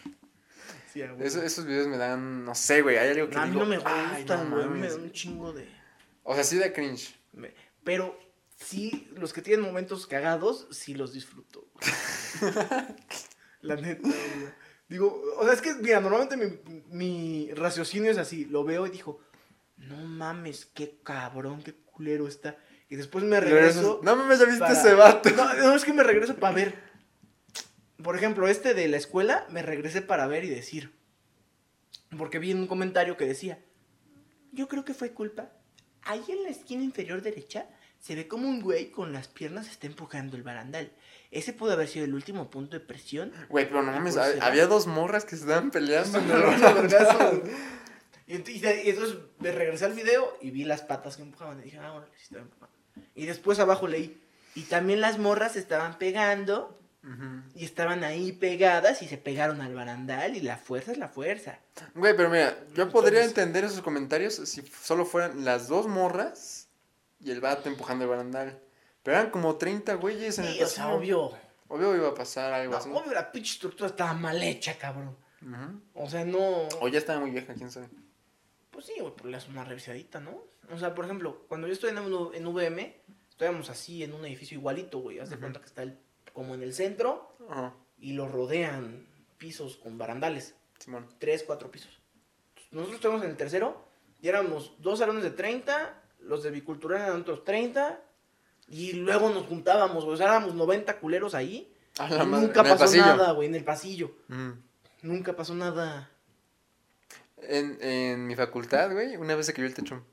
Sí, Eso, esos videos me dan, no sé, güey, hay algo que no, digo, a mí no me gusta, güey, no, me da un chingo de... O sea, sí da cringe, Pero sí, los que tienen momentos cagados, sí los disfruto. La neta, güey. Digo, o sea, es que, mira, normalmente mi, mi raciocinio es así. Lo veo y digo, no mames, qué cabrón, qué culero está. Y después me regreso. No mames, ya viste para... ese vato. No, no, es que me regreso para ver. Por ejemplo, este de la escuela, me regresé para ver y decir. Porque vi en un comentario que decía, yo creo que fue culpa. Ahí en la esquina inferior derecha se ve como un güey con las piernas está empujando el barandal. Ese pudo haber sido el último punto de presión. Güey, pero no mames, había dos morras que se estaban peleando. En el y, y, y entonces me regresé al video y vi las patas que empujaban. Y dije, ah, órale, sí estaban empujando. Y después abajo leí, y también las morras se estaban pegando. Uh-huh. Y estaban ahí pegadas y se pegaron al barandal y la fuerza es la fuerza. Güey, pero mira, yo entonces podría entender esos comentarios si solo fueran las dos morras y el vato empujando el barandal. Pero eran como treinta güeyes en sí, el o sea, obvio. Obvio iba a pasar algo no, así. Obvio, la pinche estructura estaba mal hecha, cabrón. Uh-huh. O sea, no... O ya estaba muy vieja, quién sabe. Pues sí, güey, pero le das una revisadita, ¿no? O sea, por ejemplo, cuando yo estoy en, en U V M, estábamos así en un edificio igualito, güey. Haz de uh-huh. cuenta que está el... como en el centro, ajá, y lo rodean pisos con barandales. Simón. Tres, cuatro pisos. Nosotros estuvimos en el tercero y éramos dos salones de treinta, los de bicultural eran otros treinta, y luego nos juntábamos, güey. O sea, éramos noventa culeros ahí. A la madre. Nunca pasó nada, güey, en el pasillo. Mm. Nunca pasó nada. En, en mi facultad, güey, una vez se cayó el techo.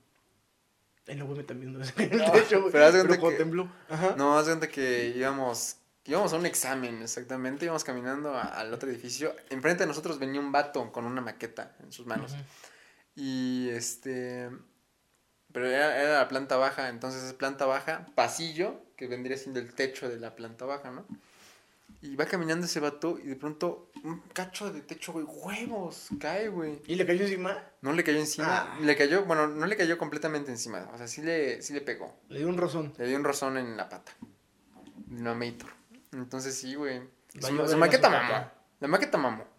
En la U M también una vez se cayó el techo, güey. Pero hace cuenta que... tembló. Ajá. No, hace cuenta que íbamos... Íbamos a un examen, exactamente, íbamos caminando a, al otro edificio. Enfrente de nosotros venía un vato con una maqueta en sus manos. Uh-huh. Y este... Pero era, era la planta baja, entonces es planta baja, pasillo, que vendría siendo el techo de la planta baja, ¿no? Y va caminando ese vato y de pronto un cacho de techo, güey, huevos, cae, güey. ¿Y le cayó encima? No le cayó encima, ah. le cayó, bueno, no le cayó completamente encima, o sea, sí le, sí le pegó. Le dio un rozón. Le dio un rozón en la pata. No me hizo. Entonces sí, güey. Su, su maqueta mamó. La maqueta mamó.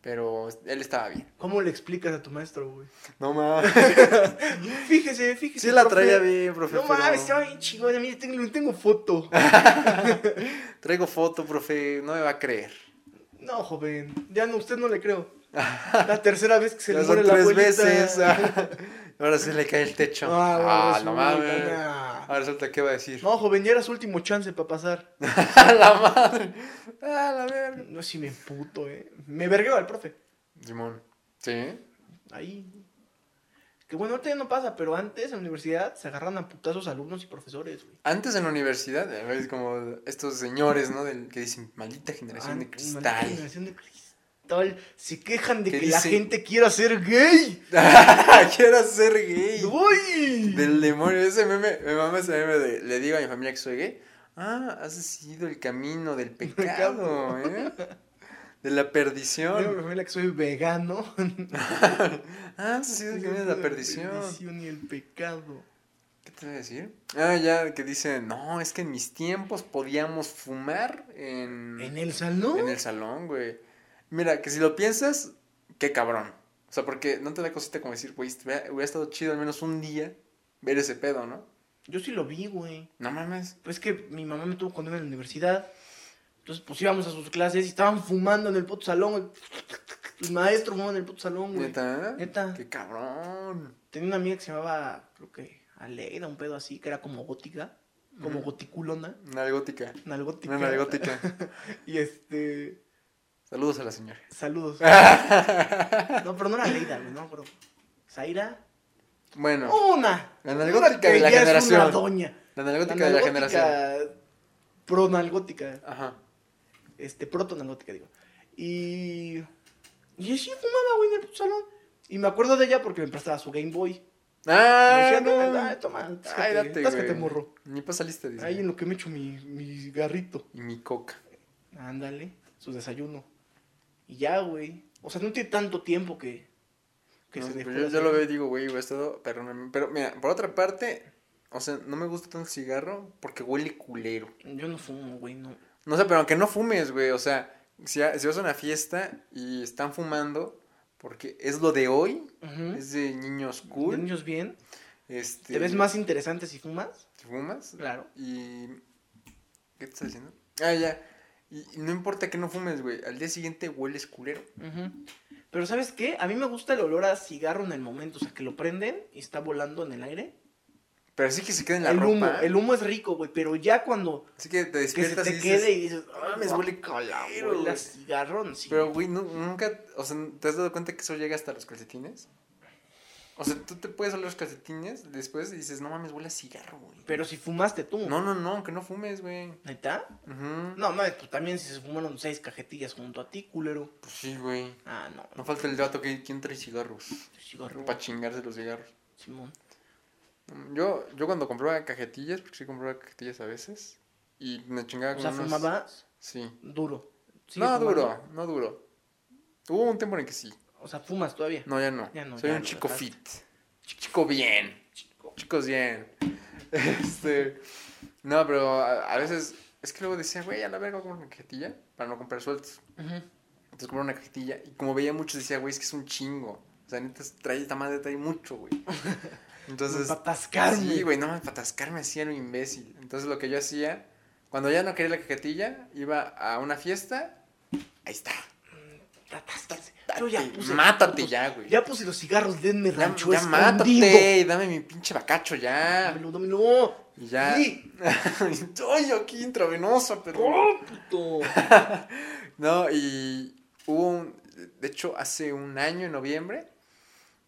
Pero él estaba bien. ¿Cómo le explicas a tu maestro, güey? No mames. Fíjese, fíjese. Sí la profe. Traía bien, profe. No mames, estaba bien chingona. Mira, tengo, tengo foto. Traigo foto, profe. No me va a creer. No, joven. Ya no, usted no le creo. La tercera vez que se ya le muere la abuelita. Tres veces. Ahora sí le cae el techo. Ah, ah no mames. Ahora resulta, ¿qué va a decir? No, joven, ya era su último chance para pasar. La madre. Ah, la verga. No, si me puto, eh. Me vergueo al profe. Simón. ¿Sí? Ahí. Que bueno, ahorita ya no pasa, pero antes en la universidad se agarran a putazos alumnos y profesores, güey. Antes en la universidad, es como estos señores, ¿no? Del, que dicen, maldita generación ah, de cristal. Maldita generación de cristal. Tal, se quejan de que dice? La gente quiera ser gay. Quiera ser gay. Uy. Del demonio. Ese meme, me mama ese meme de, le digo a mi familia que soy gay. Ah, has decidido el camino del pecado, ¿eh? De la perdición. Digo a mi familia que soy vegano. Ah, has decidido el camino de la perdición. La perdición y el pecado. ¿Qué te voy a decir? Ah, ya, que dicen, no, es que en mis tiempos podíamos fumar en... ¿En el salón? En el salón, güey. Mira, que si lo piensas, qué cabrón. O sea, porque no te da cosita como decir, güey, hubiera estado chido al menos un día ver ese pedo, ¿no? Yo sí lo vi, güey. No mames. Pues que mi mamá me tuvo con él en la universidad. Entonces, pues íbamos a sus clases y estaban fumando en el puto salón, güey. El maestro fumaba en el puto salón, güey. ¿Neta? Neta. Qué cabrón. Tenía una amiga que se llamaba, creo que Aleida, un pedo así, que era como gótica. Como mm. goticulona. Nalgótica. Nalgótica. Una nalgótica. Y este... Saludos a la señora. Saludos. No, pero no era Leida, no, pero Zaira. Bueno. Una. La analgótica de la generación. Una doña. La analgótica de la generación. Pronalgótica. Ajá. Este, protonalgótica, digo. Y... Y sí fumaba, güey, en el salón. Y me acuerdo de ella porque me prestaba su Game Boy. Ah, me decía, no. Ay, toma. Ay, date, güey. Táscate, morro. Ni pa' saliste, dice. Ahí en lo que me echo mi, mi garrito. Y mi coca. Ándale, su desayuno. Y ya, güey. O sea, no tiene tanto tiempo que, que no, se dejó. Yo, yo lo veo y digo, güey, güey, esto... Pero, pero, mira, por otra parte, o sea, no me gusta tanto el cigarro porque huele culero. Yo no fumo, güey, no. No, o sea, pero aunque no fumes, güey, o sea, si, si vas a una fiesta y están fumando, porque es lo de hoy, uh-huh. Es de niños cool. De niños bien. Este, ¿Te ves más interesante si fumas? ¿Si fumas? Claro. ¿Y qué te estás diciendo? Ah, ya. Y no importa que no fumes, güey. Al día siguiente hueles culero. Uh-huh. Pero ¿sabes qué? A mí me gusta el olor a cigarro en el momento. O sea, que lo prenden y está volando en el aire. Pero sí que se queda en la el ropa. Humo, el humo es rico, güey. Pero ya cuando... Así que te despiertas que se te y dices... quede y dices... ¡Ah, me huele culero, güey! La cigarrón, sí. Pero, güey, no, nunca... O sea, ¿te has dado cuenta que eso llega hasta los calcetines? O sea, tú te puedes oler los calcetines después y dices, no mames, huele a cigarro, güey. Pero si fumaste tú. No, no, no, que no fumes, güey. ¿Neta? Uh-huh. No, mames, tú también si se fumaron seis cajetillas junto a ti, culero. Pues sí, güey. Ah, no. No falta el dato que ¿quién trae cigarros? Cigarros. Para chingarse los cigarros. Simón. Yo, yo cuando compraba cajetillas, porque sí compraba cajetillas a veces, y me chingaba con unos... O sea, unos... ¿fumabas? Sí. ¿Duro? No, duro, no duro. Hubo un tiempo en el que sí. O sea, ¿fumas todavía? No, ya no. Ya no Soy ya un no, chico dejaste. fit. Chico bien. Chico. Chicos bien. Este. No, pero a, a veces. Es que luego decía, güey, a la verga, voy a comprar una cajetilla. Para no comprar sueltos. Uh-huh. Entonces compré una cajetilla. Y como veía muchos, decía, güey, es que es un chingo. O sea, neta, trae esta madre, trae mucho, güey. Entonces. Para atascarme. Sí, güey, no, para atascarme así era un imbécil. Entonces lo que yo hacía, cuando ya no quería la cajetilla, iba a una fiesta. Ahí está. Atásquense. Yo ya puse, mátate los, ya, güey. Ya puse los cigarros, denme rancho ya, ya mátate, dame mi pinche bacacho ya. Dámelo, dámelo. Y ya. Sí. Estoy aquí intravenosa, pero... ¡Oh, puto! No, y hubo un... De hecho, hace un año, en noviembre,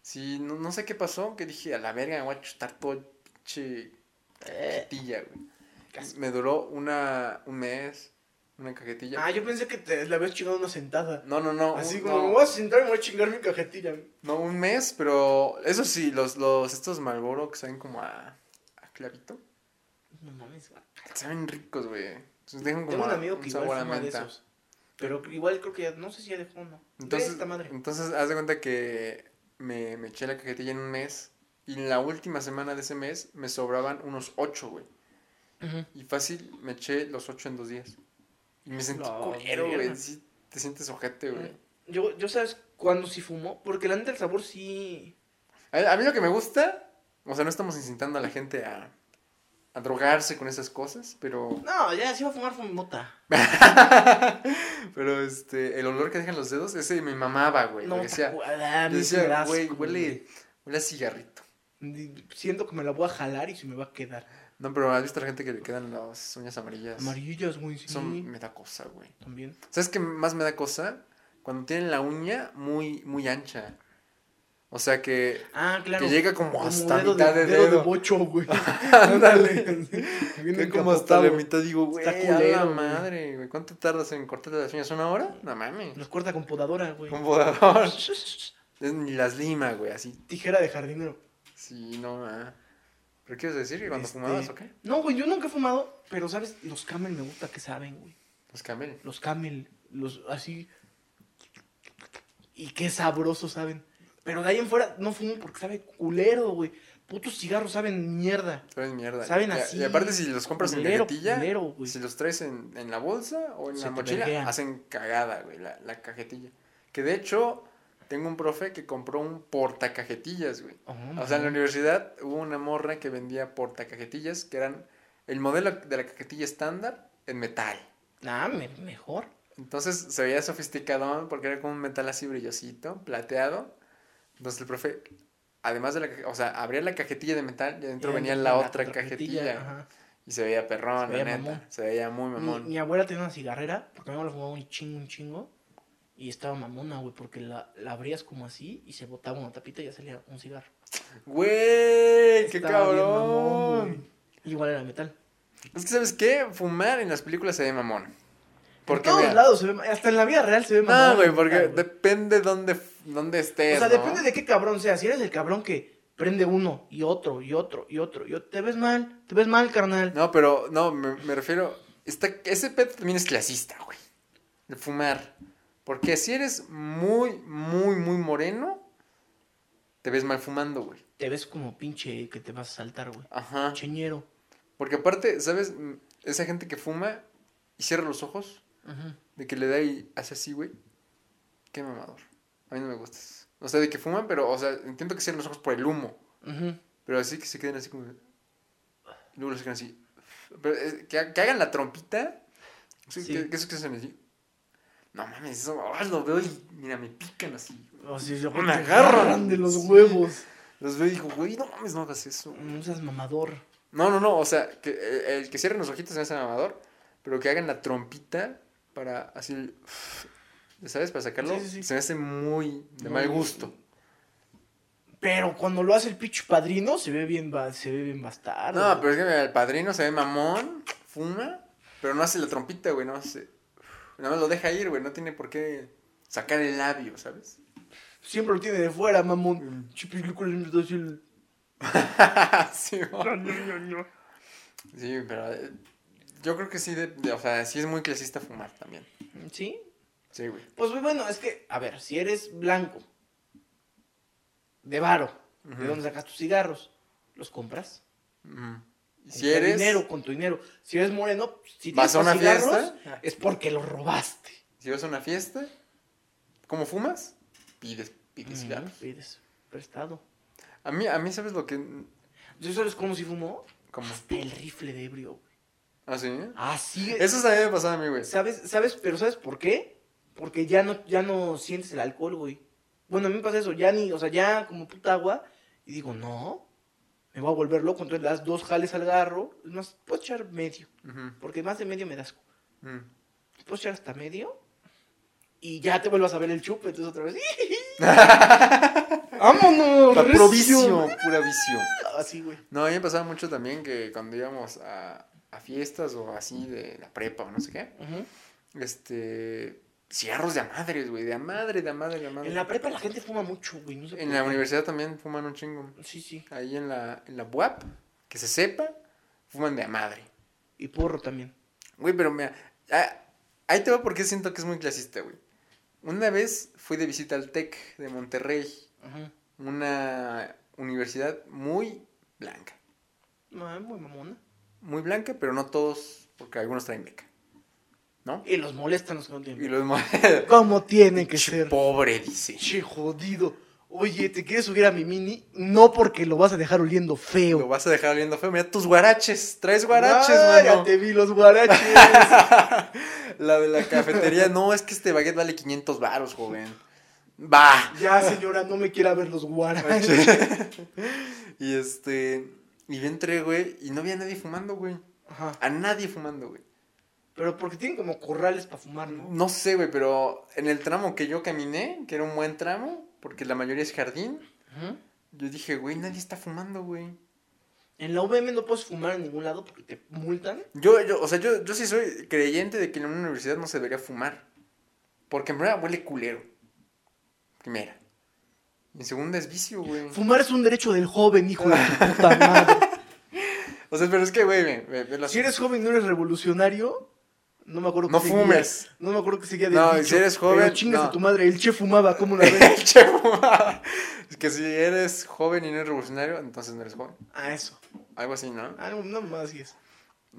sí, no, no sé qué pasó, que dije, a la verga, me voy a chutar todo pinche cajetilla, güey. Casi. Me duró una un mes... Una cajetilla. Ah, yo pensé que te la habías chingado una sentada. No, no, no. Así un, como, no. Me voy a sentar y me voy a chingar mi cajetilla. No, un mes, pero... Eso sí, los, los estos Marlboro que saben como a... A clarito. No mames, güey. Saben ricos, güey. Entonces dejan como... Tengo un amigo que igual fuma de esos. Pero igual creo que ya... No sé si ya dejó o no. Entonces, esta madre. Entonces, haz de cuenta que... Me, me eché la cajetilla en un mes. Y en la última semana de ese mes... Me sobraban unos ocho, güey. Uh-huh. Y fácil, me eché los ocho en dos días. Y me sentí no, culero, güey. Sí, te sientes ojete, güey. Yo, yo ¿sabes cuándo sí fumo? Porque la neta el sabor sí... A, a mí lo que me gusta... O sea, no estamos incitando a la gente a... A drogarse con esas cosas, pero... No, ya, sí va a fumar fumota. Pero, este... El olor que dejan los dedos, ese me mamaba, güey. No, decía, a mí decía, güey, huele... Huele a cigarrito. Siento que me la voy a jalar y se me va a quedar. No, pero has visto a la gente que le quedan las uñas amarillas. Amarillas, güey, sí. Eso me da cosa, güey. También. ¿Sabes qué más me da cosa? Cuando tienen la uña muy, muy ancha. O sea que... Ah, claro. Que llega como, como hasta dedo mitad de, de dedo. Dedo de bocho, güey. Ándale. Que como hasta la mitad digo, güey, está culero, madre, güey. ¿Cuánto tardas en cortarte las uñas? ¿Una hora? No mames. Nos corta con podadora, güey. Con podadora. Ni las lima, güey, así. Tijera de jardinero. Sí, no, ah. ¿Pero quieres decir que cuando este... fumabas o qué? No, güey, yo nunca he fumado, pero, ¿sabes? Los Camel me gusta que saben, güey. ¿Los Camel? Los Camel, los así... Y qué sabroso saben. Pero de ahí en fuera no fumo porque sabe culero, güey. Putos cigarros saben mierda. Saben mierda. Saben y, así. Y aparte si los compras culero, en cajetilla, culero, si los traes en, en la bolsa o en Se la mochila, verguean. Hacen cagada, güey, la, la cajetilla. Que de hecho... Tengo un profe que compró un portacajetillas, güey. Oh, o sea, en la universidad hubo una morra que vendía portacajetillas, que eran el modelo de la cajetilla estándar en metal. Ah, me- mejor. Entonces se veía sofisticado porque era como un metal así brillosito, plateado. Entonces el profe, además de la cajetilla, o sea, abría la cajetilla de metal y adentro y venía la, la otra cajetilla. cajetilla. Ajá. Y se veía perrón, se veía, la neta. Se veía muy mamón. Mi, mi abuela tenía una cigarrera, porque mi abuela fumaba un chingo, un chingo. Y estaba mamona, güey, porque la, la abrías como así y se botaba una tapita y ya salía un cigarro. ¡Güey! ¡Qué cabrón! Mamón, igual era metal. Es que, ¿sabes qué? Fumar en las películas se ve mamón. Porque, en todos vea, lados se ve mamón. Hasta en la vida real se ve mamón. No, güey, porque metal, depende dónde, dónde estés, o sea, ¿no? Depende de qué cabrón seas. Si eres el cabrón que prende uno y otro y otro y otro. Y otro. Te ves mal, te ves mal, carnal. No, pero, no, me, me refiero... Esta, ese pedo también es clasista, güey. De fumar... Porque si eres muy, muy, muy moreno, te ves mal fumando, güey. Te ves como pinche que te vas a saltar, güey. Ajá. Cheñero. Porque aparte, ¿sabes? Esa gente que fuma y cierra los ojos, ajá, de que le da y hace así, güey. Qué mamador. A mí no me gustas. O sea, de que fuman, pero, o sea, entiendo que cierran los ojos por el humo. Ajá. Pero así que se queden así como... Y luego los sacan así. Pero, eh, que, que hagan la trompita. Sí. ¿Qué, qué es que hacen así? No mames, eso oh, lo veo y mira, me pican así. Oh, sí, yo, me agarran de los sí. huevos. Los veo y digo, güey, no mames, no hagas eso. No seas mamador. No, no, no, o sea, que eh, el que cierren los ojitos no sea mamador, pero que hagan la trompita para así, ¿sabes? Para sacarlo. Sí, sí, sí. Se me hace muy de muy mal gusto. Pero cuando lo hace el pinche padrino se ve bien, se ve bien bastardo. No, pero es que mira, el padrino se ve mamón, fuma, pero no hace la trompita, güey, no hace... Nada más lo deja ir, güey, no tiene por qué sacar el labio, ¿sabes? Siempre lo tiene de fuera, mamón. Sí, sí, pero yo creo que sí, de, de, o sea, sí es muy clasista fumar también. ¿Sí? Sí, güey. Pues bueno, es que, a ver, si eres blanco, de varo, uh-huh. ¿de dónde sacas tus cigarros? ¿Los compras? Uh-huh. Si con eres... dinero, con tu dinero. Si eres moreno, si tienes cigarros, fiesta, es porque los robaste. Si vas a una fiesta, ¿cómo fumas? Pides, pides mm, cigarros. Pides, prestado. A mí, a mí, ¿sabes lo que...? ¿Tú sabes cómo si fumó? ¿Cómo? Hasta el rifle de ebrio, güey. ¿Ah, sí? Ah, sí. Eso sabía de pasar a mí, güey. ¿Sabes, sabes, pero ¿sabes por qué? Porque ya no, ya no sientes el alcohol, güey. Bueno, a mí me pasa eso. Ya ni, o sea, ya como puta agua. Y digo, no... me voy a volver loco, entonces le das dos jales al garro, más, puedo echar medio, uh-huh. porque más de medio me das asco. Uh-huh. Puedo echar hasta medio y ya te vuelvas a ver el chupe, entonces otra vez. ¡Vámonos! La pura visión, pura visión. Así, güey. No, a mí me pasaba mucho también que cuando íbamos a, a fiestas o así de la prepa o no sé qué, uh-huh. este... cigarros de a madres, güey, de a madre, de a madre, de a madre. En la prepa la gente fuma mucho, güey. No sé en la qué. Universidad también fuman un chingo. Sí, sí. Ahí en la, en la B U A P, que se sepa, fuman de a madre. Y porro también. Güey, pero mira, ahí te va porque siento que es muy clasista, güey. Una vez fui de visita al TEC de Monterrey, ajá. una universidad muy blanca. No, muy mamona. Muy blanca, pero no todos, porque algunos traen beca. ¿No? Y los molestan los que no tienen. Y los molestan. ¿Cómo tienen que che, ser? Pobre, dice. Che, jodido. Oye, ¿te quieres subir a mi mini? No, porque lo vas a dejar oliendo feo. Lo vas a dejar oliendo feo. Mira tus guaraches. Traes guaraches, Ay, mano. Ya te vi los guaraches. La de la cafetería. No, es que este baguette vale quinientos varos, joven. Va. Ya, señora, no me quiera ver los guaraches. Y este... Y yo entré, güey, y no había nadie fumando, güey. Ajá. A nadie fumando, güey. Pero porque tienen como corrales para fumar, ¿no? No sé, güey, pero en el tramo que yo caminé, que era un buen tramo, porque la mayoría es jardín, uh-huh. yo dije, güey, nadie está fumando, güey. En la U V M no puedes fumar en ningún lado porque te multan. Yo, yo o sea, yo, yo sí soy creyente de que en una universidad no se debería fumar. Porque en primera huele culero. Primera. En segunda es vicio, güey. Fumar es un derecho del joven, hijo de tu puta madre. O sea, pero es que, güey, ve, ve, ve las... si eres joven y no eres revolucionario... No me acuerdo que no seguía. Fumes. No me acuerdo que seguía de no, dicho. No, si eres joven. Pero chingas no. a tu madre. El che fumaba, ¿cómo la ves? El che fumaba. Es que si eres joven y no eres revolucionario, entonces no eres joven. Ah, eso. Algo así, ¿no? Algo, no más así es.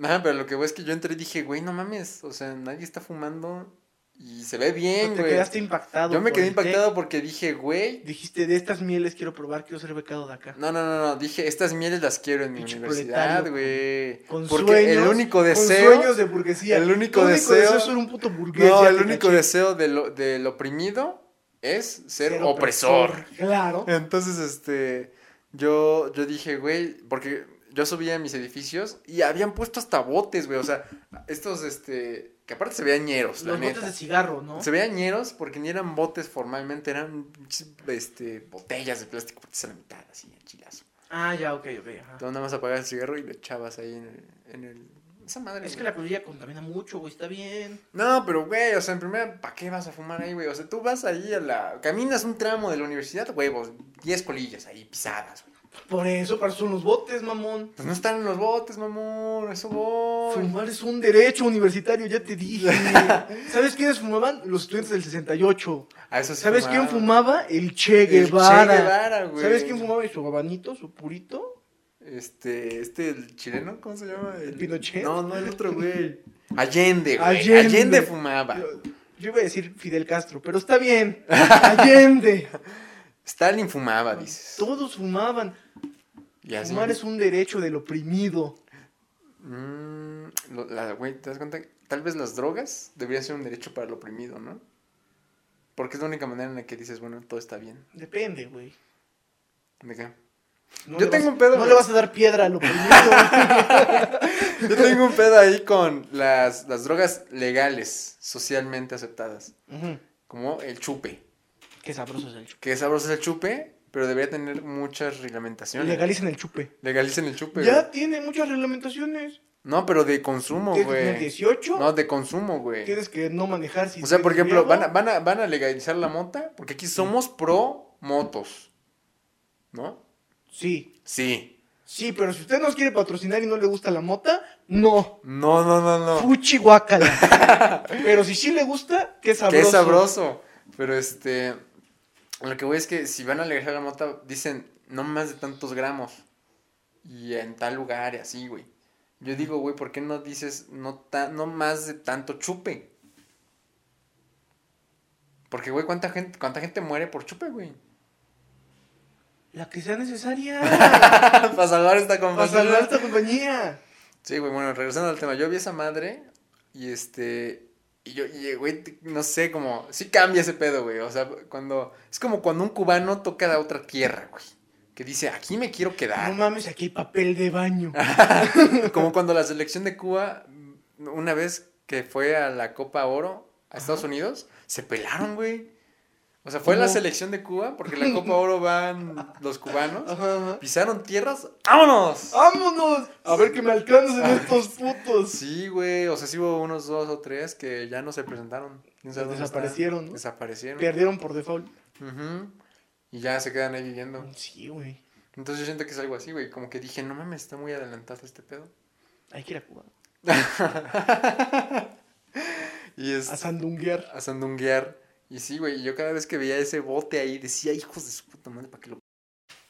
Ajá, pero lo que voy es que yo entré y dije, güey, no mames. O sea, nadie está fumando y se ve bien, güey. Te quedaste impactado. Yo me quedé impactado té. Porque dije, güey. Dijiste, de estas mieles quiero probar, quiero ser becado de acá. No, no, no, no. Dije, estas mieles las quiero en mi universidad, güey. Con porque sueños. El único deseo. Con sueños de burguesía. El único, el único deseo. deseo es ser un puto burgués. No, el único caché. deseo de lo, del oprimido es ser, ser opresor. opresor. Claro. Entonces, este. Yo, yo dije, güey, porque yo subía a mis edificios y habían puesto hasta botes, güey. O sea, estos, este. Que aparte se veían ñeros, la neta. Los botes de cigarro, ¿no? Se veían ñeros porque ni eran botes formalmente, eran este, botellas de plástico, botes a la mitad, así, chilazo. Ah, ya, ok, ok. Ajá. Entonces nada más apagabas el cigarro y lo echabas ahí en el... En el... Esa madre. Es güey. Que la colilla contamina mucho, güey, está bien. No, pero, güey, o sea, en primera, ¿para qué vas a fumar ahí, güey? O sea, tú vas ahí a la... Caminas un tramo de la universidad, güey, vos, diez colillas ahí pisadas, güey. Por eso, para eso son los botes, mamón. Pues no están en los botes, mamón, eso voy. Fumar es un derecho universitario, ya te dije. ¿Sabes quiénes fumaban? Los estudiantes del sesenta y ocho. Ah, eso sí. ¿Sabes fumaba. quién fumaba? El Che Guevara. El Che Guevara, güey. ¿Sabes quién fumaba? ¿Y su habanito, su purito? Este, este, el chileno, ¿cómo se llama? El, ¿El Pinochet? No, no, el otro, güey. Allende, güey. Allende, Allende fumaba. Yo, yo iba a decir Fidel Castro, pero está bien. Allende. Stalin fumaba, dices. Todos fumaban. Ya fumar es un derecho del oprimido. Mm, la, güey, ¿te das cuenta? Tal vez las drogas deberían ser un derecho para el oprimido, ¿no? Porque es la única manera en la que dices, bueno, todo está bien. Depende, güey. ¿De qué? No Yo tengo vas, un pedo... No güey. Le vas a dar piedra al oprimido. Yo tengo un pedo ahí con las, las drogas legales, socialmente aceptadas. Uh-huh. Como el chupe. Qué sabroso es el chupe. Qué sabroso es el chupe, pero debería tener muchas reglamentaciones. Legalicen el chupe. Legalicen el chupe, Ya güey. Tiene muchas reglamentaciones. No, pero de consumo, güey. dieciocho No, de consumo, güey. Tienes que no manejar si... O sea, por ejemplo, van a, van, a, van a legalizar la mota, porque aquí somos pro motos, ¿no? Sí. Sí. Sí, pero si usted nos quiere patrocinar y no le gusta la mota, no. No, no, no, no. Fuchi guácala. Pero si sí le gusta, qué sabroso. Qué sabroso. Pero este... Lo que voy es que si van a legalizar la mota, dicen no más de tantos gramos. Y en tal lugar y así, güey. Yo digo, güey, ¿por qué no dices no, ta, no más de tanto chupe? Porque, güey, ¿cuánta gente, cuánta gente muere por chupe, güey? La que sea necesaria. Para salvar esta compañía. Para salvar esta compañía. Sí, güey, bueno, regresando al tema. Yo vi esa madre y este... Y yo, y, güey, no sé, como... Sí cambia ese pedo, güey. O sea, cuando... Es como cuando un cubano toca a otra tierra, güey. Que dice, aquí me quiero quedar. No mames, aquí hay papel de baño. Como cuando la selección de Cuba, una vez que fue a la Copa Oro a Estados Ajá. Unidos, se pelaron, güey. O sea, fue ¿Cómo? La selección de Cuba, porque en la Copa Oro van los cubanos. Ajá, ajá. Pisaron tierras. ¡Vámonos! ¡Vámonos! A ver que me alcancen estos putos. Sí, güey. O sea, sí hubo unos dos o tres que ya no se presentaron. No sé Desaparecieron, ¿no? Desaparecieron. Perdieron por default. Ajá. Uh-huh. Y ya se quedan ahí viviendo. Sí, güey. Entonces yo siento que es algo así, güey. Como que dije, no mames, está muy adelantado este pedo. Hay que ir a Cuba. Y es, a sandunguear. A sandunguear. Y sí, güey. Y yo cada vez que veía ese bote ahí decía, hijos de su puta madre, ¿para qué lo...?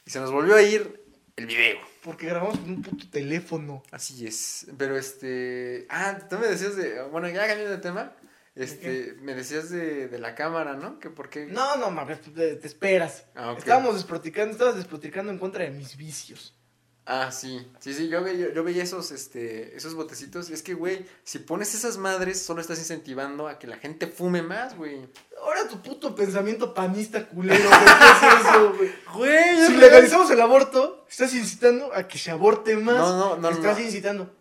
Y se nos volvió a ir el video. Porque grabamos con un puto teléfono. Así es. Pero este... Ah, tú me decías de... Bueno, ya cambié de tema. Este, me decías de, de la cámara, ¿no? Que por qué... No, no, mames, te, te esperas. Ah, okay. Estábamos desproticando, estabas desproticando en contra de mis vicios. Ah, sí. Sí, sí, yo, yo, yo veía esos, este, esos botecitos. Es que, güey, si pones esas madres, solo estás incentivando a que la gente fume más, güey. Ahora tu puto pensamiento panista culero, güey. ¿Qué es eso, güey? Güey, si legalizamos el aborto, estás incitando a que se aborte más. No, no, no. Estás no. incitando...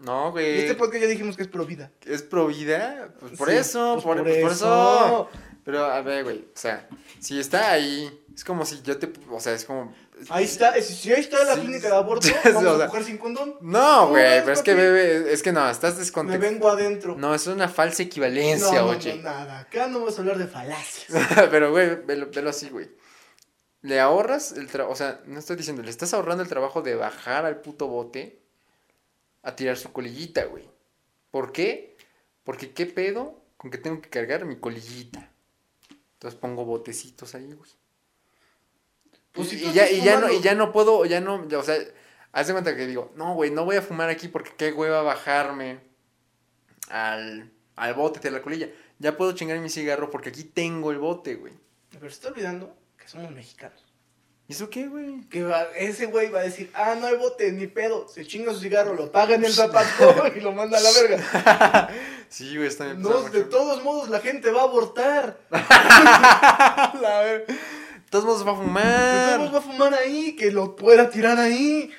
No, güey. Y este podcast ya dijimos que es pro vida. ¿Es pro vida? Pues por sí, eso, pues por, por, pues por eso. eso. Pero, a ver, güey, o sea, si está ahí, es como si yo te, o sea, es como... Ahí está, es, si ahí está la sí, clínica de aborto, ¿vamos o sea, a coger sin condón? No, güey, pero es que, bebé, es que no, estás descontento. Me vengo adentro. No, es una falsa equivalencia, no, oye. No, no, nada, acá no vas a hablar de falacias. Pero, güey, velo, velo así, güey. Le ahorras el trabajo, o sea, no estoy diciendo, le estás ahorrando el trabajo de bajar al puto bote... A tirar su colillita, güey. ¿Por qué? Porque qué pedo con que tengo que cargar mi colillita. Entonces pongo botecitos ahí, güey. Pues y, si y, ya, y, ya no, y ya no puedo, ya no, ya, o sea, haz de cuenta que digo, no, güey, no voy a fumar aquí porque qué hueva bajarme al, al bote de la colilla. Ya puedo chingar mi cigarro porque aquí tengo el bote, güey. Pero se está olvidando que somos mexicanos. ¿Y eso qué, güey? Que va, ese güey va a decir, ah, no hay bote, ni pedo. Se chinga su cigarro, lo paga en el zapato y lo manda a la verga. Sí, güey, está bien. No, de todos modos la gente va a abortar. La ver... De todos modos va a fumar. De todos modos va a fumar ahí, que lo pueda tirar ahí.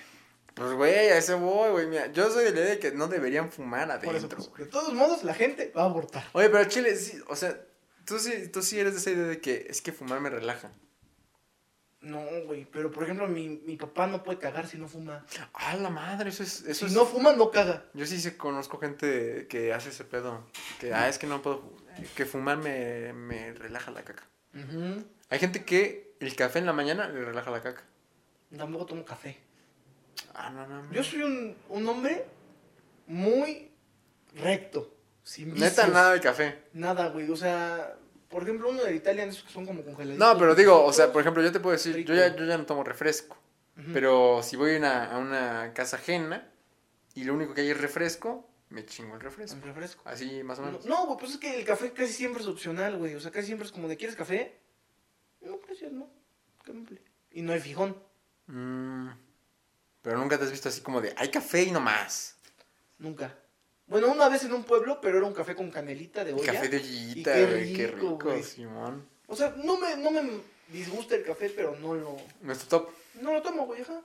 Pues, güey, a ese voy, güey, mira, yo soy de la idea de que no deberían fumar adentro. Por eso, pues, de todos modos la gente va a abortar. Oye, pero Chile, sí, o sea, tú sí, tú sí eres de esa idea de que es que fumar me relaja. No, güey, pero por ejemplo, mi, mi papá no puede cagar si no fuma. ¡Ah, la madre! Eso es... Eso si es... no fuma, no caga. Yo sí se conozco gente que hace ese pedo. Que, ah, es que no puedo... Que fumar me, me relaja la caca. Uh-huh. Hay gente que el café en la mañana le relaja la caca. Tampoco tomo café. Ah, no, no. no. Yo soy un, un hombre muy recto, sin vicios. Neta, nada de café. Nada, güey, o sea... Por ejemplo, uno de Italia, esos que son como congeladitos. No, pero digo, o sea, por ejemplo, yo te puedo decir, yo ya, yo ya no tomo refresco. Uh-huh. Pero si voy a una, a una casa ajena y lo único que hay es refresco, me chingo el refresco. El refresco. Así, más o menos. No, güey, no, pues es que el café casi siempre es opcional, güey. O sea, casi siempre es como de, ¿quieres café? No, gracias, no. Y no hay fijón. Mm. Pero nunca te has visto así como de, hay café y no más. Nunca. Bueno, una vez en un pueblo, pero era un café con canelita de olla. Café de ollita, güey, qué rico, qué rico Simón. O sea, no me, no me disgusta el café, pero no lo... ¿No es tu top? No lo tomo, güey, ajá.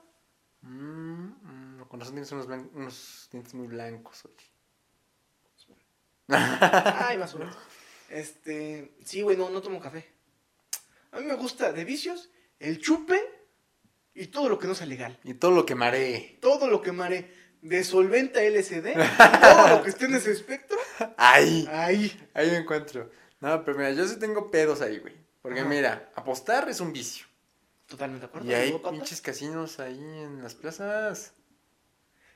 Mm, mm, con razón tienes unos, blancos, unos dientes muy blancos, güey. Ay, más o menos. Este, sí, güey, no, no tomo café. A mí me gusta de vicios el chupe y todo lo que no sea legal. Y todo lo que maree. Todo lo que maree. De solventa L S D, todo lo que esté en ese espectro. Ahí. Ahí. Ahí me encuentro. No, pero mira, yo sí tengo pedos ahí, güey. Porque ah. mira, apostar es un vicio. Totalmente de acuerdo. Y hay pinches casinos ahí en las plazas.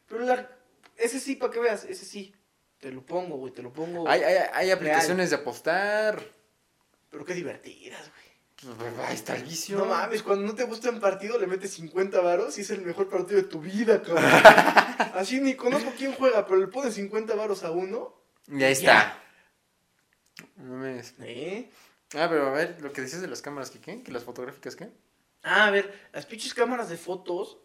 Pero la... ese sí, para que veas, ese sí. Te lo pongo, güey, te lo pongo. Hay, hay, hay aplicaciones de apostar. Pero qué divertidas, güey. Ahí está el vicio. No mames, cuando no te gusta un partido le metes cincuenta varos y es el mejor partido de tu vida, cabrón. Así ni conozco quién juega, pero le pones cincuenta varos a uno. Y ahí está. No me... ¿Eh? Ah, pero a ver, lo que decías de las cámaras, ¿qué qué? ¿Que las fotográficas qué? Ah, a ver, las pinches cámaras de fotos,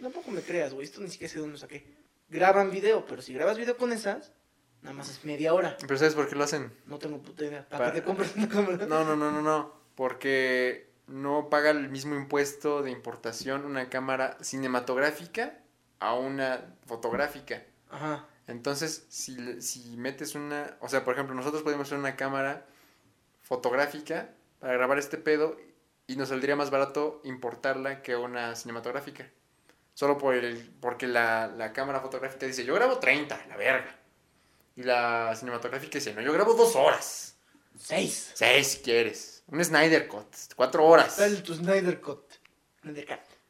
tampoco me creas, güey, esto ni siquiera sé dónde lo saqué. Graban video, pero si grabas video con esas... Nada más es media hora. ¿Pero sabes por qué lo hacen? No tengo puta idea. ¿Para, ¿Para que te compres una cámara? No, no, no, no, no. Porque no paga el mismo impuesto de importación una cámara cinematográfica a una fotográfica. Ajá. Entonces, si, si metes una... O sea, por ejemplo, nosotros podemos hacer una cámara fotográfica para grabar este pedo y nos saldría más barato importarla que una cinematográfica. Solo por el, porque la, la cámara fotográfica dice, yo grabo treinta, la verga. Y la cinematográfica dice, no, yo grabo dos horas. Seis. Seis, si quieres. Un Snyder Cut, cuatro horas. Sale tu Snyder Cut.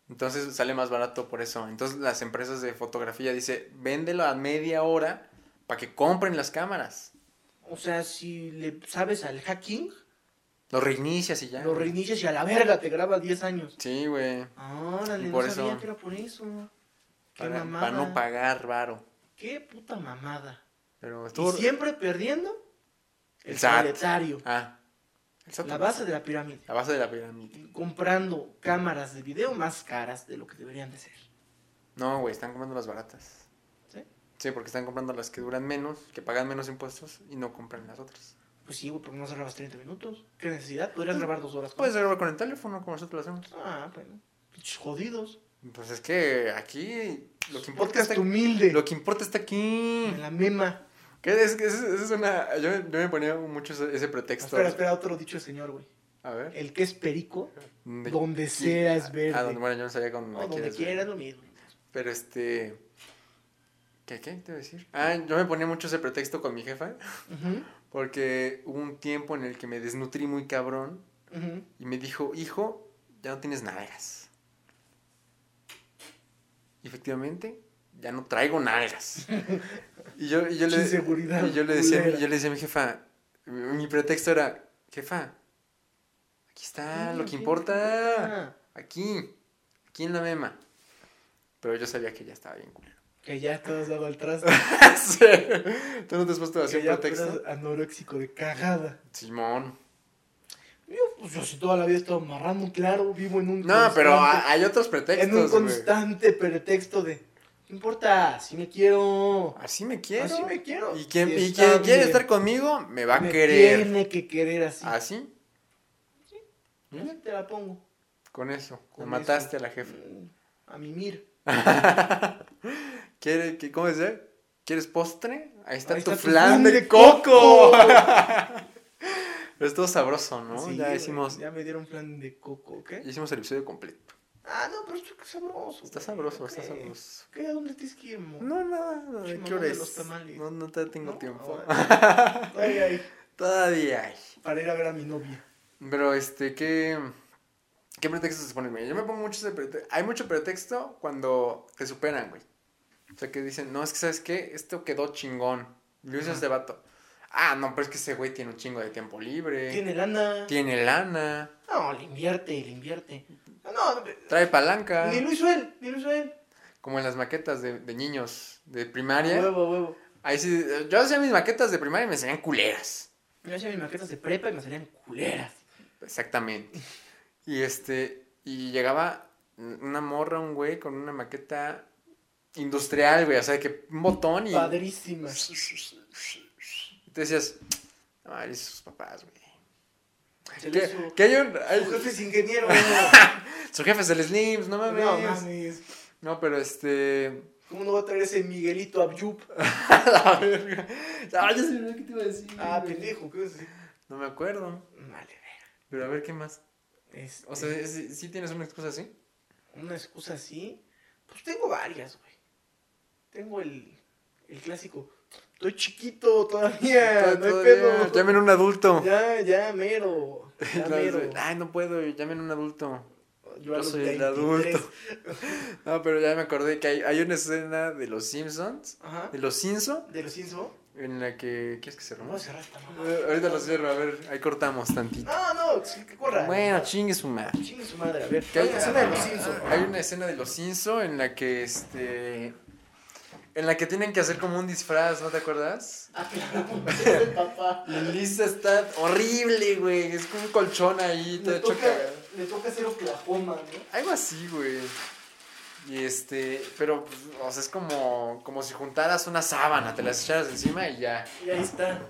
Entonces sale más barato por eso. Entonces las empresas de fotografía dice, véndelo a media hora para que compren las cámaras. O sea, si le sabes al hacking... Lo reinicias y ya. Lo reinicias y a la verga te graba diez años. Sí, güey. Órale, no sabía que era por eso. Qué para, mamada. Para no pagar, varo. Qué puta mamada. Pero estuvo... Y siempre perdiendo el, el solitario. Ah, la base de la pirámide. La base de la pirámide. Comprando cámaras de video más caras de lo que deberían de ser. No, güey, están comprando las baratas. ¿Sí? Sí, porque están comprando las que duran menos, que pagan menos impuestos y no compran las otras. Pues sí, güey, porque no se grabas treinta minutos. ¿Qué necesidad? Podrías sí. grabar dos horas. Puedes el... grabar con el teléfono, como nosotros lo hacemos. Ah, bueno. Jodidos. Pues es que aquí lo que importa Podcast está humilde. Lo que importa está aquí. En la mema. ¿Qué es? ¿Qué es? Es una... yo, yo me ponía mucho ese, ese pretexto. Espera, espera, otro dicho del señor, güey. A ver. El que es perico, de, donde sea es verde. Ah, donde, bueno, yo no sabía con no, donde quiera es lo mismo. Pero este... ¿Qué, qué te voy a decir? Ah, yo me ponía mucho ese pretexto con mi jefa. Uh-huh. Porque hubo un tiempo en el que me desnutrí muy cabrón. Uh-huh. Y me dijo, hijo, ya no tienes nalgas. Y efectivamente... ya no traigo nalgas. Y yo, y yo le, y yo le decía, yo le decía a mi jefa, mi pretexto era, jefa, aquí está lo que importa, aquí, aquí en la mema. Pero yo sabía que ya estaba bien culero. Que ya estabas dado al traste. Sí. Tú no te has puesto a hacer pretexto. Anoréxico de cagada. Simón. Yo, pues, yo si toda la vida he estado amarrando, claro, vivo en un... No, pero hay otros pretextos. En un constante güey. Pretexto de... No importa, así me quiero. Así me quiero. Así me quiero. Y quien, y quien quiere estar conmigo, me va me a querer. Tiene que querer así. ¿Así? Sí. ¿Mm? Te la pongo. Con eso. Con me eso. Mataste a la jefa. A mimir. ¿Quiere, qué, ¿Cómo decía? ¿Quieres postre? Ahí está, Ahí está tu, tu flan de, de coco. coco. Pero es todo sabroso, ¿no? Sí, ya hicimos. Ya me dieron flan de coco, ¿qué? Ya hicimos el episodio completo. Ah, no, pero esto es sabroso. Está sabroso, está sabroso. ¿Qué? ¿A dónde tienes que ir, mo? No, nada, no, no, ¿qué hora es? No, no te tengo no, tiempo. Ahora, todavía hay. Todavía hay. Para ir a ver a mi novia. Pero, este, ¿qué, qué pretexto se ponen? Yo me pongo mucho ese pretexto. Hay mucho pretexto cuando te superan, güey. O sea, que dicen, no, es que, ¿sabes qué? Esto quedó chingón. Yo hice este vato. Ah, no, pero es que ese güey tiene un chingo de tiempo libre. Tiene lana. Tiene lana. No, le invierte, le invierte. No, trae palanca. Ni lo hizo él, ni lo hizo él. Como en las maquetas de, de niños de primaria. Huevo, huevo. Ahí sí, yo hacía mis maquetas de primaria y me salían culeras. Yo hacía mis maquetas de prepa y me salían culeras. Exactamente. Y este, y llegaba una morra, un güey, con una maqueta industrial, güey, o sea, que un botón y... Padrísima. Y te decías, ay, sus papás, güey. Que, su, que hay un... Hay... Su jefe es ingeniero, güey. Su jefe es el Slims, no mames. No mames. No, pero este... ¿Cómo no va a traer ese Miguelito Abyub? La verga. Ah, ya se me olvidó qué te iba a decir. Ah, güey. Pendejo, ¿qué vas a decir? No me acuerdo. Vale, pero a ver, ¿qué más? Este... O sea, ¿sí, ¿sí tienes una excusa así? ¿Una excusa así? Pues tengo varias, güey. Tengo el, el clásico... Estoy chiquito todavía, no hay pedo. Llamen a un adulto. Ya, ya, mero. Ya mero. Ay, no puedo, llamen a un adulto. Yo, Yo soy el adulto. No, pero ya me acordé que hay, hay una escena de los Simpsons. Ajá. De los Simpsons. De los Simpsons. En la que... ¿Quieres que cerramos? No, cerrar esta mamá. Ahorita lo cierro, a ver, ahí cortamos tantito. No, no, que corra. Bueno, chingue su madre. Chingue su madre, a ver. Hay, hay una escena de los Simpsons. Hay una escena de los Simpsons en la que este... En la que tienen que hacer como un disfraz, ¿no te acuerdas? Ah, claro, papá. Lisa está horrible, güey. Es como un colchón ahí. Te le, toca, le toca hacer Oklahoma, ¿no? Algo así, güey. Y este, pero, pues, o sea, es como, como si juntaras una sábana, te las echaras encima y ya. Y ahí están.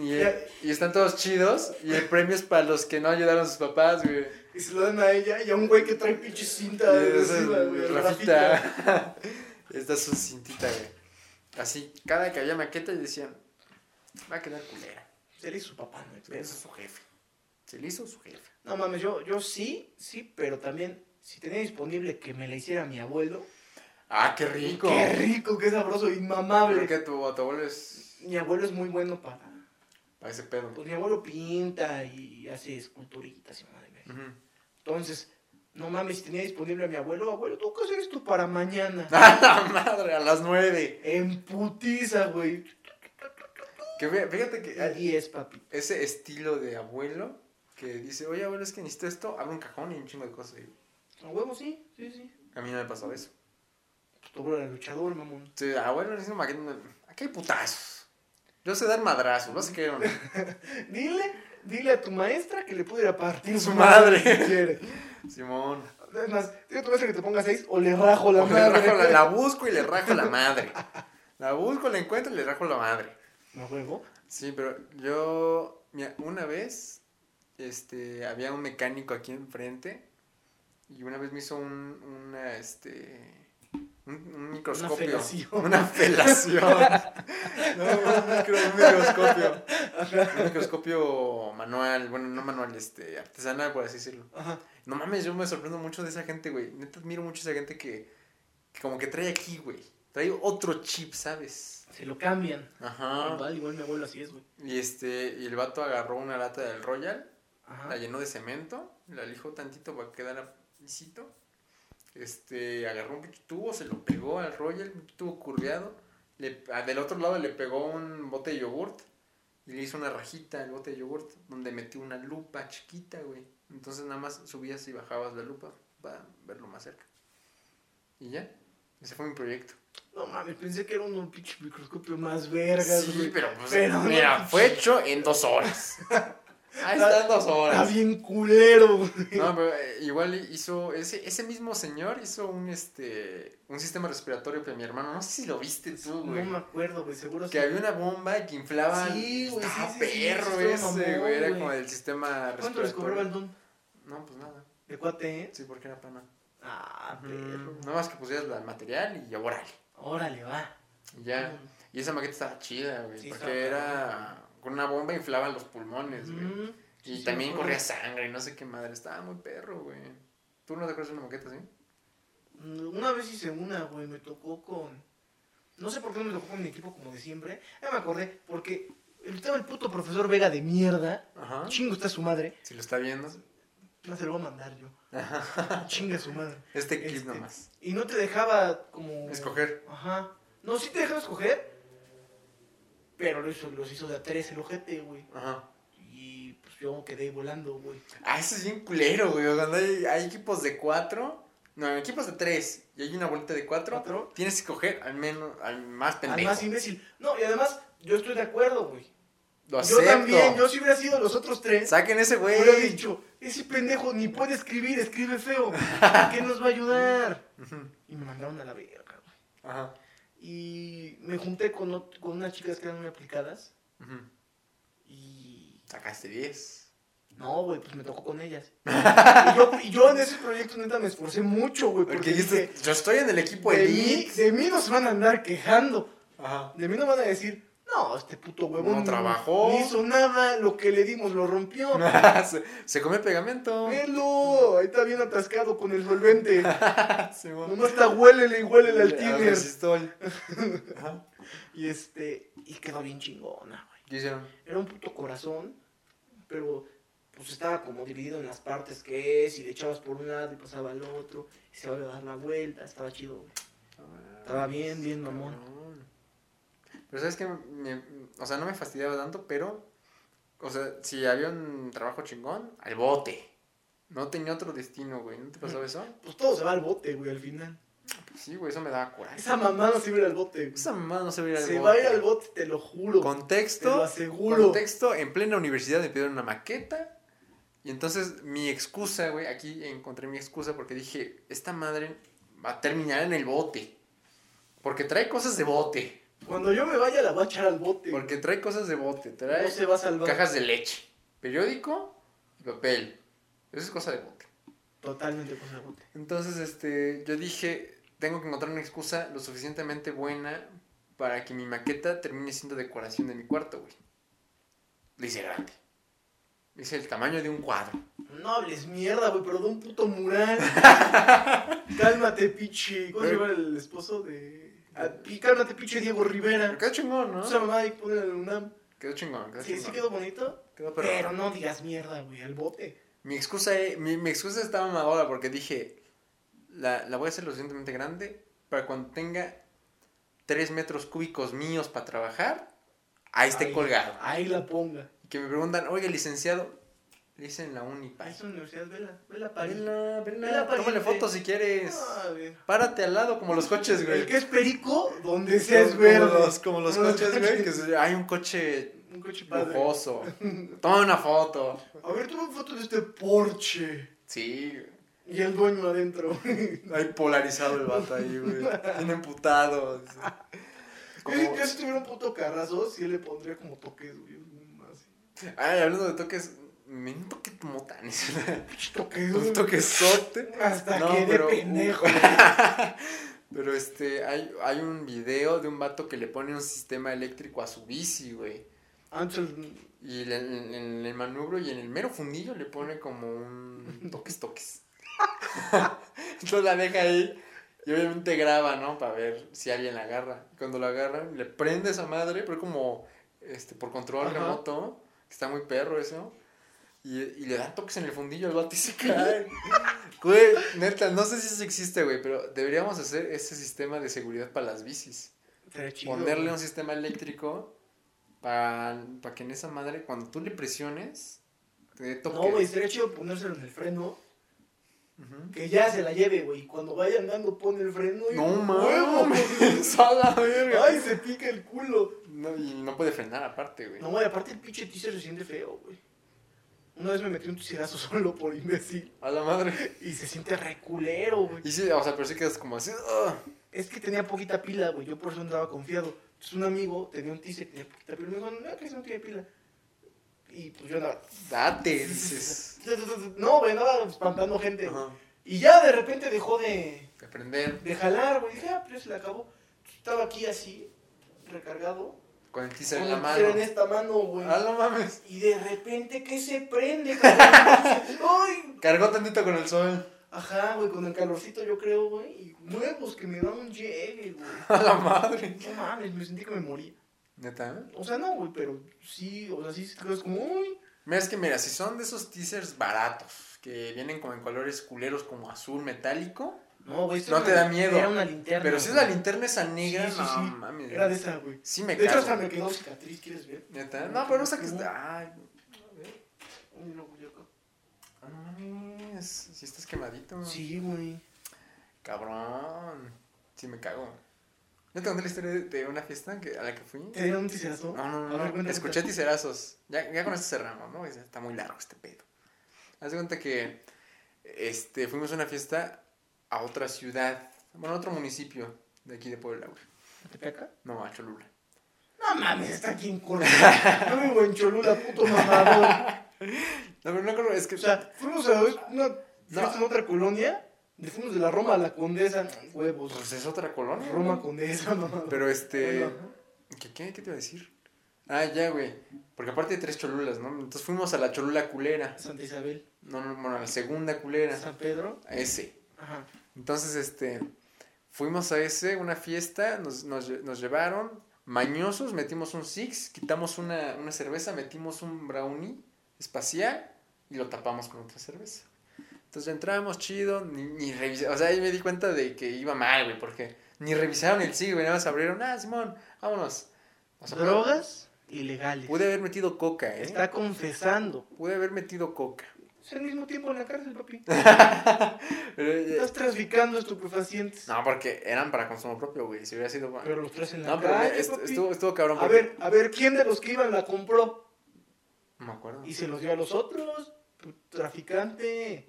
Y, ya. y están todos chidos. Y el premio es para los que no ayudaron a sus papás, güey. Y se lo dan a ella y a un güey que trae pinche cinta de adhesiva, güey. Rafita. Esta es su cintita, güey. Así, cada que había maqueta y decían, va a quedar culera. Se le hizo su papá, no. Se le hizo su jefe. Se le hizo su jefe. No mames, yo, yo sí, sí, pero también, si tenía disponible que me la hiciera mi abuelo. Ah, qué rico. Qué rico, qué sabroso, inmamable. Porque tu, tu abuelo es... Mi abuelo es muy bueno para... Para ese pedo. Pues mi abuelo pinta y hace esculturitas y madre mía. Uh-huh. Entonces... No mames, tenía disponible a mi abuelo. Abuelo, tengo que hacer esto para mañana. A la madre, a las nueve. En putiza, güey. Que fíjate que... A diez, papi. Ese estilo de abuelo que dice, oye, abuelo, es que necesito esto. Abre un cajón y un chingo de cosas. A huevo, sí, sí, sí. A mí no me pasó eso. Tu abuelo era luchador, mamón. Sí, abuelo, necesito maqueta. Aquí hay putazos. Yo sé dar madrazos, no sé qué. ¿No? Dile... Dile a tu maestra que le pudiera partir su madre, madre si quiere. Simón. Además, dile a tu maestra que te ponga seis o le rajo la o madre. Le rajo la, la busco y le rajo la madre. La busco, la encuentro y le rajo la madre. ¿No juego? Sí, pero yo... Mira, una vez este, había un mecánico aquí enfrente y una vez me hizo un... Una, este... Un, un microscopio. Una felación. Una felación. No, un, micro, un microscopio. Ajá. Un microscopio manual. Bueno, no manual, este, artesanal, por así decirlo. Ajá. No mames, yo me sorprendo mucho de esa gente, güey. Neta, admiro mucho a esa gente que, que como que trae aquí, güey. Trae otro chip, ¿sabes? Se lo cambian. Ajá. Igual, igual mi abuelo así es, güey. Y este, y el vato agarró una lata del Royal. Ajá. La llenó de cemento. La lijó tantito para que quedara lisito. Este, agarró un tubo, se lo pegó al Royal, un tubo curveado. Le, del otro lado le pegó un bote de yogurt y le hizo una rajita al bote de yogurt donde metió una lupa chiquita, güey. Entonces nada más subías y bajabas la lupa para verlo más cerca. Y ya, ese fue mi proyecto. No mames, pensé que era un pinche microscopio más vergas, sí, güey. Pero, pues, pero mira, no, fue hecho en dos horas. Ahí está, está dos horas. Está bien culero, güey. No, pero eh, igual hizo... Ese, ese mismo señor hizo un este un sistema respiratorio para mi hermano. No sé si lo viste tú, güey. No me acuerdo, güey. Seguro que sí. Había una bomba que inflaba... Sí, güey. Estaba sí, sí, perro sí, sí, ese, güey. Era como del sistema respiratorio. ¿Cuánto les cobró el don? No, pues nada. ¿De cuate, eh? Sí, porque era pana. Ah, perro. Mm, nada más que pusieras el material y órale. Órale, va. Y ya. Mm. Y esa maqueta estaba chida, güey. Sí, porque era... Con una bomba inflaban los pulmones, güey. Mm, y sí, también sí, corría sangre y no sé qué madre. Estaba muy perro, güey. ¿Tú no te acuerdas de una maqueta así? Una vez hice una, güey. Me tocó con... No sé por qué no me tocó con mi equipo como de siempre. Ya me acordé, porque estaba el puto profesor Vega de mierda. Ajá. Chingo está su madre. Si lo está viendo. No, se lo voy a mandar yo. Chinga su madre. Este clip este, nomás. Y no te dejaba como... Escoger. Ajá. No, sí te dejaba escoger. Pero los hizo, los hizo de a tres el ojete, güey. Ajá. Y pues yo quedé volando, güey. Ah, eso es bien culero, güey. Cuando hay, hay equipos de cuatro... No, equipos de tres. Y hay una bolita de cuatro. ¿Cuatro? Tienes que coger al menos... Al más pendejo. Al más imbécil. No, y además, yo estoy de acuerdo, güey. Lo acepto. Yo también. Yo si hubiera sido los otros tres... Saquen ese güey. Hubiera dicho, ese pendejo ni puede escribir, escribe feo. ¿Qué nos va a ayudar? Uh-huh. Y me mandaron a la verga, güey. Ajá. Y me junté con, con unas chicas que eran muy aplicadas. Uh-huh. Y... ¿Sacaste diez? No, güey, pues me tocó con ellas. y, yo, y yo en ese proyecto, neta, me esforcé mucho, güey. Porque, porque dije, yo estoy en el equipo de elite. Mí, de mí no se van a andar quejando. Ajá. De mí no van a decir, no, este puto huevón no trabajó, no hizo nada, lo que le dimos lo rompió. se, se come pegamento. Velo, ahí está bien atascado con el solvente. sí, nomás está huélele y huélele al tíger. y este, y quedó bien chingona, güey. Era un puto corazón, pero pues estaba como dividido en las partes que es, y le echabas por un lado y pasaba al otro, y se iba a dar la vuelta, estaba chido, güey. Ah, estaba bien, bien mamón. Pero sabes que, me, o sea, no me fastidiaba tanto, pero, o sea, si había un trabajo chingón, al bote. No tenía otro destino, güey. ¿No te pasó eso? Pues todo se va al bote, güey, al final. Pues sí, güey, eso me daba coraje. Esa mamá no se va a ir al bote, güey. Esa mamá no se va a ir al bote. Se va a ir al bote, te lo juro. Contexto. Te lo aseguro. Contexto, en plena universidad me pidieron una maqueta. Y entonces, mi excusa, güey, aquí encontré mi excusa porque dije, esta madre va a terminar en el bote. Porque trae cosas de bote. Cuando yo me vaya la voy a echar al bote. Porque trae cosas de bote, trae no se va a salvar. Cajas de leche, periódico y papel. Eso es cosa de bote. Totalmente cosa de bote. Entonces, este, yo dije, tengo que encontrar una excusa lo suficientemente buena para que mi maqueta termine siendo decoración de mi cuarto, güey. Le hice grande. Le hice el tamaño de un cuadro. No hables mierda, güey, pero de un puto mural. Cálmate, pichi. ¿Cómo se llama el esposo de...? Y cálmate, pinche Diego Rivera. Pero quedó chingón, ¿no? Esa mamá ahí pone el UNAM. Quedó chingón, quedó sí, chingón. Sí, sí quedó bonito. Quedó pero, pero no digas mierda, güey, al bote. Mi excusa, mi, mi excusa estaba mamadora porque dije, la, la voy a hacer lo suficientemente grande para cuando tenga tres metros cúbicos míos para trabajar, ahí esté ahí, colgado. Ahí la ponga. Y que me preguntan, oiga, licenciado, le hice en la Unipay. Es una universidad, vela, vela para Vela, vela, vela para tómale foto si quieres. Ah, párate al lado como los coches, güey. El que es perico, donde seas verde. Como los como coches, güey, que se, hay un coche... Un coche padre. Lujoso. Toma una foto. A ver, toma una foto de este Porsche. Sí. Y el dueño adentro. Hay polarizado el vato ahí, güey. Bien emputado. Como... Yo, yo si tuviera un puto carrazo, sí le pondría como toques, güey. Así. Ay, hablando de toques... Me un toque motán. Un toquezote. Hasta no, que pero, de pendejo. Pero este, hay, hay un video de un vato que le pone un sistema eléctrico a su bici, güey. Antes. Y en el, el, el manubrio y en el mero fundillo le pone como un toques, toques. Entonces la deja ahí. Y obviamente graba, ¿no? Para ver si alguien la agarra. Y cuando la agarran, le prende esa madre, pero como este, por control Ajá. remoto. Que está muy perro eso. Y, y le dan toques en el fundillo al vato y se cae. Güey, neta, no sé si eso existe, güey, pero deberíamos hacer ese sistema de seguridad para las bicis. Sería chido. Ponerle un sistema eléctrico para, para que en esa madre, cuando tú le presiones, te toque. No, güey, sería chido ponérselo en el freno. Uh-huh. Que ya se la lleve, güey. Y cuando vaya andando, pone el freno y. ¡No mames! ¡Ay, se pica el culo! No, y no puede frenar, aparte, güey. No, güey, aparte el pinche teaser se siente feo, güey. Una vez me metí un tucirazo solo por imbécil. A la madre. Y se siente reculero, güey. Y sí, o sea, pero sí quedas como así. ¡Ugh! Es que tenía poquita pila, güey. Yo por eso andaba confiado. Entonces un amigo tenía un teaser, tenía poquita pila. Me dijo, no, que no tiene pila. Y pues yo andaba. Date, dices. No, güey, andaba espantando gente. Ajá. Y ya de repente dejó de. De prender. De jalar, güey. Dije, ah, pero se le acabó. Estaba aquí así, recargado. Con el teaser en la mano. Con en esta mano, güey. Ah, no mames. Y de repente, ¿qué se prende? ¡Ay! Cargó tantito con el sol. Ajá, güey, con el calorcito, yo creo, güey. Y huevos que me da un llegue, güey. A la madre. No mames, me sentí que me moría. ¿Neta? O sea, no, güey, pero sí, o sea, sí, es como, uy. Mira, es que mira, si son de esos teasers baratos, que vienen como en colores culeros, como azul metálico. No, güey, no te da miedo. Era una linterna. Pero si es la linterna esa negra, sí, sí, sí. No, mames. Era de esa, güey. Sí me cago. De hecho, hasta me quedó cicatriz, ¿quieres ver? ¿Neta? No, pero no saques... Ay, a ver. Ay, no, güey, acá. Ah, mames. Si estás quemadito. Sí, güey. Cabrón. Sí me cago. ¿No te conté la historia de una fiesta que, a la que fui? ¿Te dieron un ticerazo? No, no, no. no. Ver, escuché ticerazos. Ya, ya con eso cerramos, ¿no? Está muy largo este pedo. Haz de cuenta que... Este, fuimos a una fiesta... a otra ciudad, bueno, a otro municipio. De aquí de Puebla, güey. ¿A Tepeaca? No, a Cholula. No mames, está aquí en Cholula. No vivo en Cholula, puto mamador. No, pero no creo, es que... O sea, fuimos a una... No. en otra colonia. Fuimos de la Roma a la Condesa. Huevos. Pues es otra colonia. Roma, ¿no? Condesa, mamá. Pero este... Bueno, ¿no? ¿Qué, qué, ¿Qué te iba a decir? Ah, ya, güey. Porque aparte hay tres Cholulas, ¿no? Entonces fuimos a la Cholula culera. Santa Isabel. No, no, bueno, a la segunda culera. ¿San Pedro? A ese. Ajá. Entonces, este... Fuimos a ese, una fiesta, nos, nos, nos llevaron, mañosos, metimos un six, quitamos una, una cerveza, metimos un brownie espacial y lo tapamos con otra cerveza. Entonces ya entramos, chido, ni, ni revisé, o sea, ahí me di cuenta de que iba mal, güey, porque ni revisaron el six, güey, nada más abrieron, ah, Simón, vámonos. O sea, drogas pude, ilegales. Pude haber metido coca, ¿eh? Está confesando. Pude haber metido coca. Al mismo tiempo en la cárcel, papi. Estás traficando estupefacientes. No, porque eran para consumo propio, güey. Si hubiera sido... Pero los tres en la no, cárcel, pero est- papi. Estuvo, estuvo cabrón. A porque... ver, a ver, ¿quién de los que iban la compró? No me acuerdo. Y se los dio a los otros. Traficante.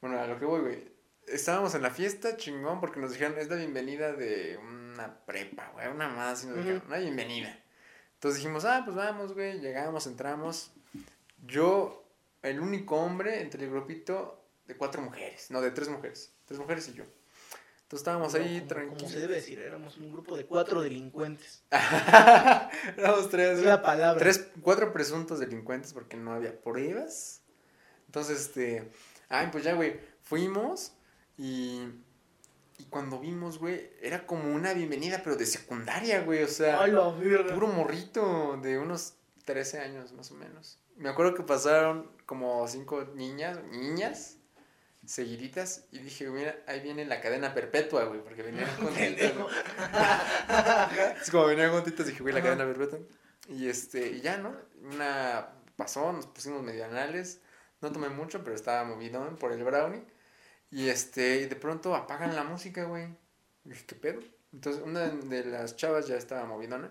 Bueno, a lo que voy, güey. Estábamos en la fiesta, chingón, porque nos dijeron, es la bienvenida de una prepa, güey. Una más, nos dijeron, uh-huh. Una bienvenida. Entonces dijimos, ah, pues vamos, güey. Llegamos, entramos. Yo... El único hombre entre el grupito de cuatro mujeres. No, de tres mujeres. Tres mujeres y yo. Entonces estábamos no, ahí tranquilos. ¿Cómo se debe decir? Éramos un grupo de cuatro delincuentes. Éramos tres. Es la palabra. Tres, cuatro presuntos delincuentes porque no había pruebas. Entonces, este... Ay, pues ya, güey. Fuimos y... Y cuando vimos, güey, era como una bienvenida, pero de secundaria, güey. O sea, ay, la mierda. Puro morrito de unos trece años más o menos. Me acuerdo que pasaron como cinco niñas, niñas, seguiditas, y dije, mira, ahí viene la cadena perpetua, güey, porque venían juntitas. Es como venían juntitas, dije, güey, la cadena perpetua. Y este, y ya, ¿no? Una pasó, nos pusimos medianales, no tomé mucho, pero estaba movidón por el brownie. Y este, y de pronto apagan la música, güey. Y dije, ¿qué pedo? Entonces, una de las chavas ya estaba movidona,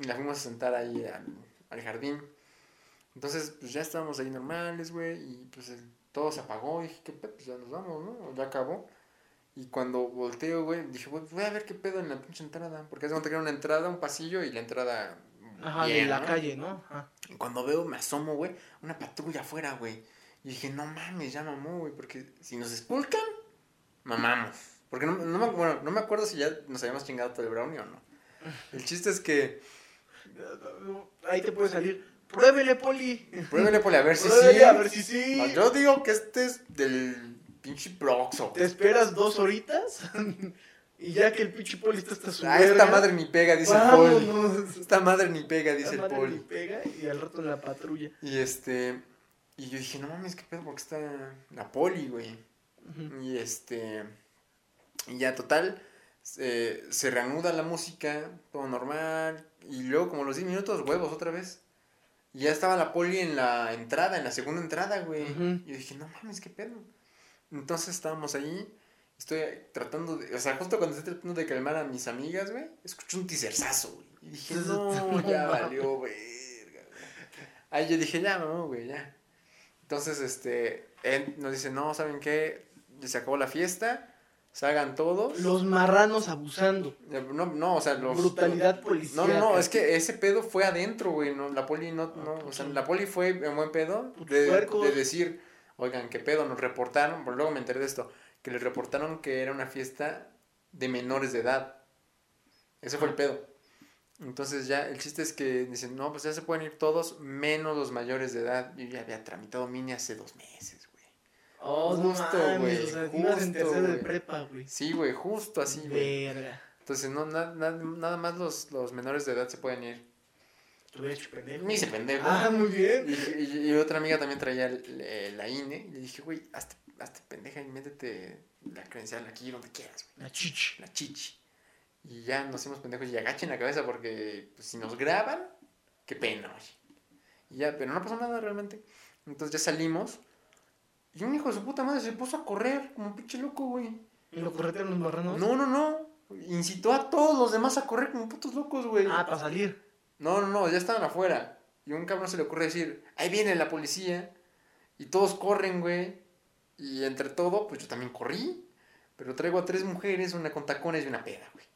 y la fuimos a sentar ahí al, al jardín. Entonces, pues ya estábamos ahí normales, güey, y pues el, todo se apagó, y dije, qué pedo, pues ya nos vamos, ¿no? Ya acabó. Y cuando volteo, güey, dije, güey, voy a ver qué pedo en la pinche entrada, porque hace cuenta que era una entrada, un pasillo, y la entrada... Ajá, bien, de la ¿no? calle, ¿no? Ajá. Y cuando veo, me asomo, güey, una patrulla afuera, güey, y dije, no mames, ya mamó, güey, porque si nos expulcan, mamamos. Porque no, no, me, bueno, no me acuerdo si ya nos habíamos chingado todo el brownie o no. El chiste es que... Ahí te puede salir... Pruébele, Poli. Pruébele, Poli, a ver si Pruébele, sí. a ver si sí. No, yo digo que este es del pinche Proxo. Te esperas dos horitas y ya que el pinche Poli está hasta su ah, verga. Esta madre ni pega, dice Vámonos. el Poli. Esta madre ni pega, dice Esta el Poli. Ni pega y al rato la patrulla. Y este... Y yo dije, no mames, qué pedo, porque está la Poli, güey. Uh-huh. Y este... Y ya, total... Eh, se reanuda la música, todo normal. Y luego, como los diez minutos, huevos otra vez. Y ya estaba la Poli en la entrada, en la segunda entrada, güey. Uh-huh. Y dije, no mames, qué pedo. Entonces estábamos ahí, estoy tratando de... O sea, justo cuando estoy tratando de calmar a mis amigas, güey, escuché un teaserzazo, güey. Y dije, no, ya valió, verga, güey. Ahí yo dije, ya, mamá, güey, ya. Entonces, este, él nos dice, no, ¿saben qué? Se acabó la fiesta, salgan todos. Los marranos abusando. No, no, o sea, los... Brutalidad policial. No, no, es que ese pedo fue adentro, güey, no, la Poli no, no, o sea, la Poli fue en buen pedo de, de decir, oigan, qué pedo, nos reportaron, pero luego me enteré de esto, que les reportaron que era una fiesta de menores de edad, ese fue el pedo. Entonces ya, el chiste es que dicen, no, pues ya se pueden ir todos, menos los mayores de edad. Yo ya había tramitado mini hace dos meses. Oh, justo, güey. O sea, justo, en tercero de prepa, güey. Sí, güey, justo así, güey. Verga. Entonces, no, na, na, nada más los, los menores de edad se pueden ir. ¿Tú eres pendejo? Me hice pendejo. Ah, muy bien. Y, y, y otra amiga también traía el, el, la I N E. Y le dije, güey, hazte, hazte pendeja y métete la credencial aquí donde quieras, güey. La chichi. La chichi. Y ya nos hicimos pendejos y agachen la cabeza porque pues, si nos graban, qué pena, güey. Y ya, pero no pasó nada realmente. Entonces ya salimos. Y un hijo de su puta madre se puso a correr como un pinche loco, güey. ¿Y lo corretearon los marranos? No, no, no. Incitó a todos los demás a correr como putos locos, güey. Ah, para salir. No, no, no, ya estaban afuera. Y un cabrón se le ocurre decir, ahí viene la policía. Y todos corren, güey. Y entre todo, pues yo también corrí. Pero traigo a tres mujeres, una con tacones y una peda, güey.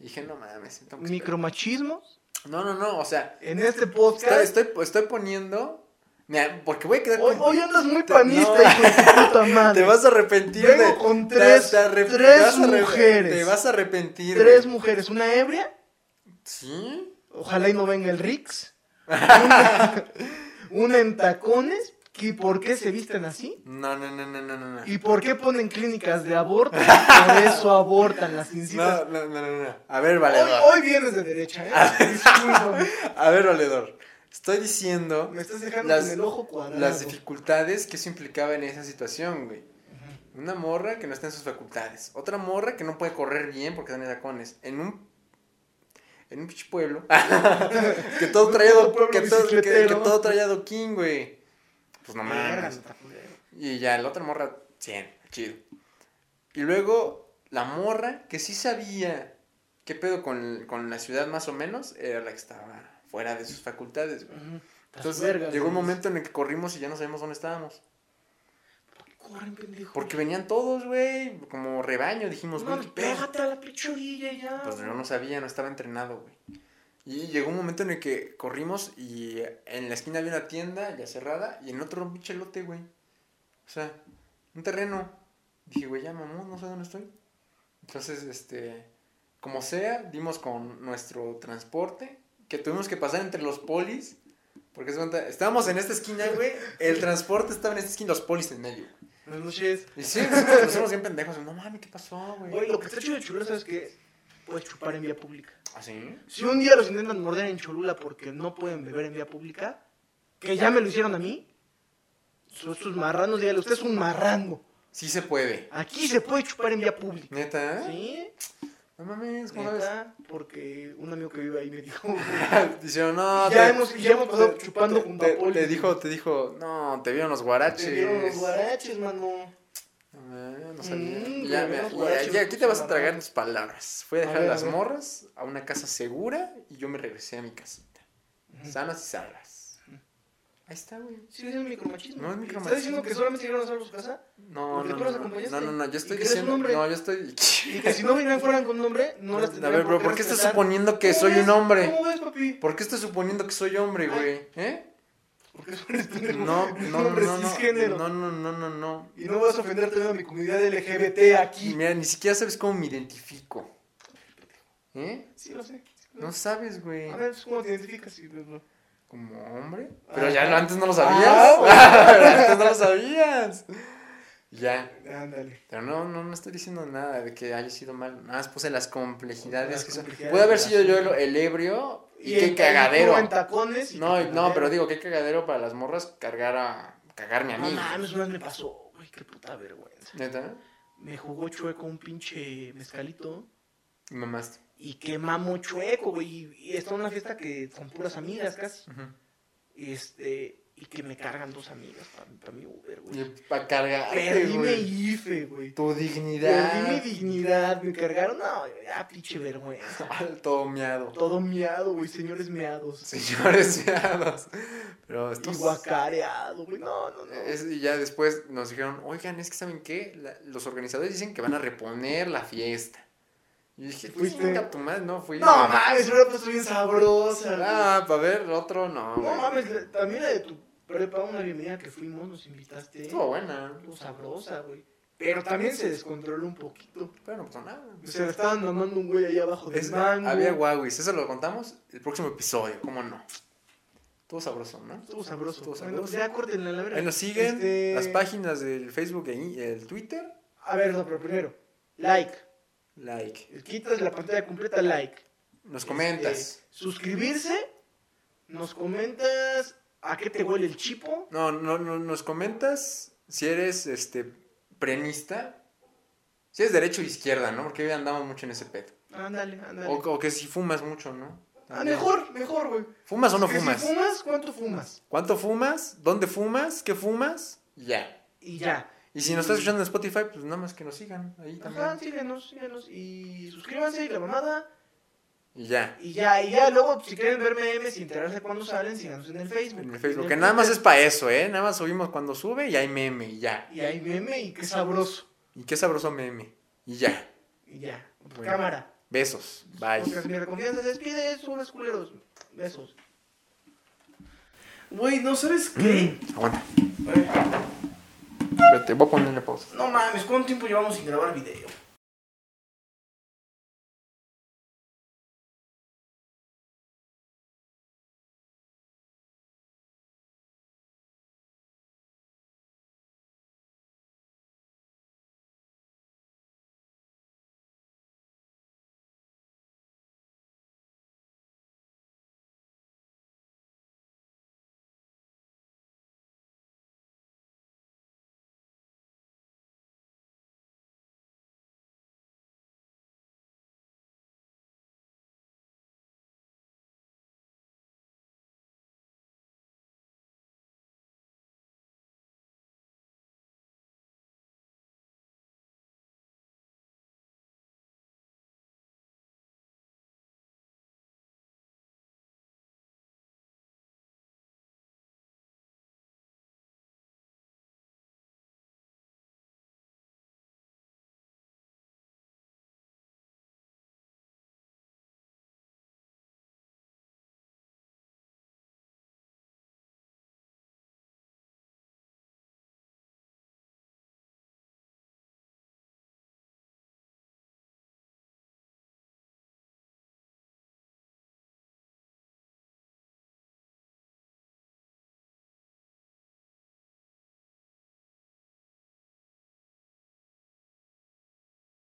Y dije, no mames, tengo que... ¿Micromachismos? No, no, no, o sea... En este podcast... Estoy, estoy, estoy poniendo... Mira, porque voy a quedar... Hoy, hoy andas muy panista, hijo de tu puta madre. Te vas a arrepentir. Vengo de... con tres, te, te tres te mujeres. Te vas a arrepentir. Tres de... mujeres. ¿Una ebria? Sí. Ojalá y no venga el Rix. Una, una en tacones. ¿Y por qué se visten así? No, no, no, no, no, no. ¿Y por qué ponen clínicas de aborto? Por eso abortan las incitas. No, no, no, no, no. A ver, valedor. Hoy, hoy vienes de derecha, ¿eh? A ver, a ver, valedor. Estoy diciendo... Me estás dejando las, con el ojo cuadrado. Las dificultades que eso implicaba en esa situación, güey. Uh-huh. Una morra que no está en sus facultades. Otra morra que no puede correr bien porque están en tacones. En un... En un pinche pueblo. Que todo traía do... doquín, güey. Pues no mames. Y ya, la otra morra, cien, chido. Y luego, la morra que sí sabía qué pedo con, con la ciudad más o menos, era la que estaba fuera de sus facultades, güey. Uh-huh. Entonces, vergas, llegó un momento en el que corrimos y ya no sabíamos dónde estábamos. ¿Por qué corren, pendejo? Porque venían todos, güey, como rebaño, dijimos, güey. No, pégate a la pichurilla ya. Pues yo no sabía, no estaba entrenado, güey. Y llegó un momento en el que corrimos y en la esquina había una tienda ya cerrada y en otro un pinche lote, güey. O sea, un terreno. Dije, güey, ya mamón, no sé dónde estoy. Entonces, este, como sea, dimos con nuestro transporte que tuvimos que pasar entre los polis. Porque se cuenta, estábamos en esta esquina, güey. El transporte estaba en esta esquina, los polis en medio. Las noches. Y sí, nos somos bien pendejos. No mames, ¿qué pasó, güey? Oye, lo que está hecho de chulo, ¿sabes qué es? Puedes chupar en vía pública. ¿Ah, sí? Si un día los intentan morder en Cholula porque no pueden beber en vía pública, que ya me lo hicieron a mí, son sus marranos, dígale, usted es un marrano. Sí se puede. Aquí se puede chupar en vía pública. ¿Neta? Sí. No mames, ¿cómo sabes? Neta, porque un amigo que vive ahí me dijo... Dijeron, no... Ya te, hemos, ya hemos pasado te, chupando te, junto te, a Poli. Te dijo, te dijo, no, te vieron los guaraches. Te vieron los guaraches, mano. No, no sabía. Mm, ya, me, ya, ya, aquí te vas a tragar mis palabras. Fui a dejar a ver, las a morras a una casa segura y yo me regresé a mi casita. Uh-huh. Sanas y salvas. Uh-huh. Ahí está, güey. Sí, es un micromachismo. No es micromachismo. ¿Estás diciendo que solamente llegaron a salir a su casa? No, no, no, no, no, yo estoy diciendo. No, yo estoy. Y que si no vinieran fueran con un hombre, no las tendrían. A ver, bro, ¿por qué estás suponiendo que soy un hombre? ¿Cómo ves, papi? ¿Por qué estás suponiendo que soy hombre, güey? ¿Eh? No, no, no, no, no, no, no, no. Y no vas a ofender también a mi comunidad L G B T aquí. Mira, ni siquiera sabes cómo me identifico. ¿Eh? Sí, lo sé. Sí, lo no sabes, güey. A ver, ¿cómo te identificas? Sí, no. ¿Como hombre? Pero ah, ya antes no lo sabías. Ah, antes no lo sabías. Ya. Ándale. Pero no, no, no estoy diciendo nada de que haya sido mal. Nada más puse las complejidades, las que complejidades son. Puede haber sido yo el, el ebrio. Y, y qué cagadero. En tacones y no, cagadero. No, pero digo, qué cagadero para las morras cargar a cagarme a mí. No mames, una vez me pasó, güey, qué puta vergüenza. ¿Neta? Me jugó chueco un pinche mezcalito. Y mamaste. Y qué mamó chueco, güey. Y estaba en una fiesta que con puras amigas casi. Uh-huh. Este, y que me cargan dos amigas para pa mi Uber, güey. Para cargar. Perdí mi IFE, güey. Tu dignidad. Perdí mi dignidad. Me cargaron. No, ya, pinche vergüenza. Todo meado. Todo meado, güey. Señores meados. Señores meados. Pero estos... Y guacareado, güey. No, no, no. Es, y ya después nos dijeron, oigan, es que ¿saben qué? La, los organizadores dicen que van a reponer la fiesta. Y dije, ¿fuiste a tu madre? No, fui. No, no mames, una pues bien sabrosa. Ah, para ver, el otro no. No, güey. Mames, también la de tu prepa, una bienvenida que fuimos, nos invitaste. Estuvo buena. Estuvo sabrosa, güey. Pero también se descontroló un poquito. Pero no pasó nada. Se le estaban mamando un güey ahí abajo del mango. Había guauis, eso lo contamos el próximo episodio, ¿cómo no? Estuvo sabroso, ¿no? Estuvo sabroso. Estuvo sabroso. Bueno, ya córtenla, la verdad. Ahí nos siguen este... las páginas del Facebook y el Twitter. A ver, no, pero primero, like. Like. Quitas la pantalla completa, like. Nos comentas. Este, suscribirse. Nos comentas a qué te huele el chipo. No, no, no, nos comentas si eres este prenista. Si eres derecho o izquierda, ¿no? Porque hoy andamos mucho en ese pedo. Ándale, ándale. O, o que si fumas mucho, ¿no? Ah, mejor, mejor, güey. ¿Fumas o no fumas? Si fumas, ¿cuánto fumas? ¿Cuánto fumas? ¿Dónde fumas? ¿Qué fumas? Y ya. Y ya. Y si nos estás escuchando en Spotify, pues nada más que nos sigan ahí también. Ajá, síganos, síganos. Y suscríbanse y la mamada. Y ya. Y ya, y ya. Luego, si quieren ver memes y enterarse cuando salen, síganos en el Facebook. En el Facebook, que nada más es para eso, ¿eh? Nada más subimos cuando sube y hay meme y ya. Y hay meme y qué sabroso. Y qué sabroso meme. Y ya. Y ya. Cámara. Besos. Bye. Mi confianza se despide, son unos culeros. Besos. Güey, ¿no sabes qué? Mm, aguanta. Vete, voy a ponerle pausa. No mames, ¿cuánto tiempo llevamos sin grabar video?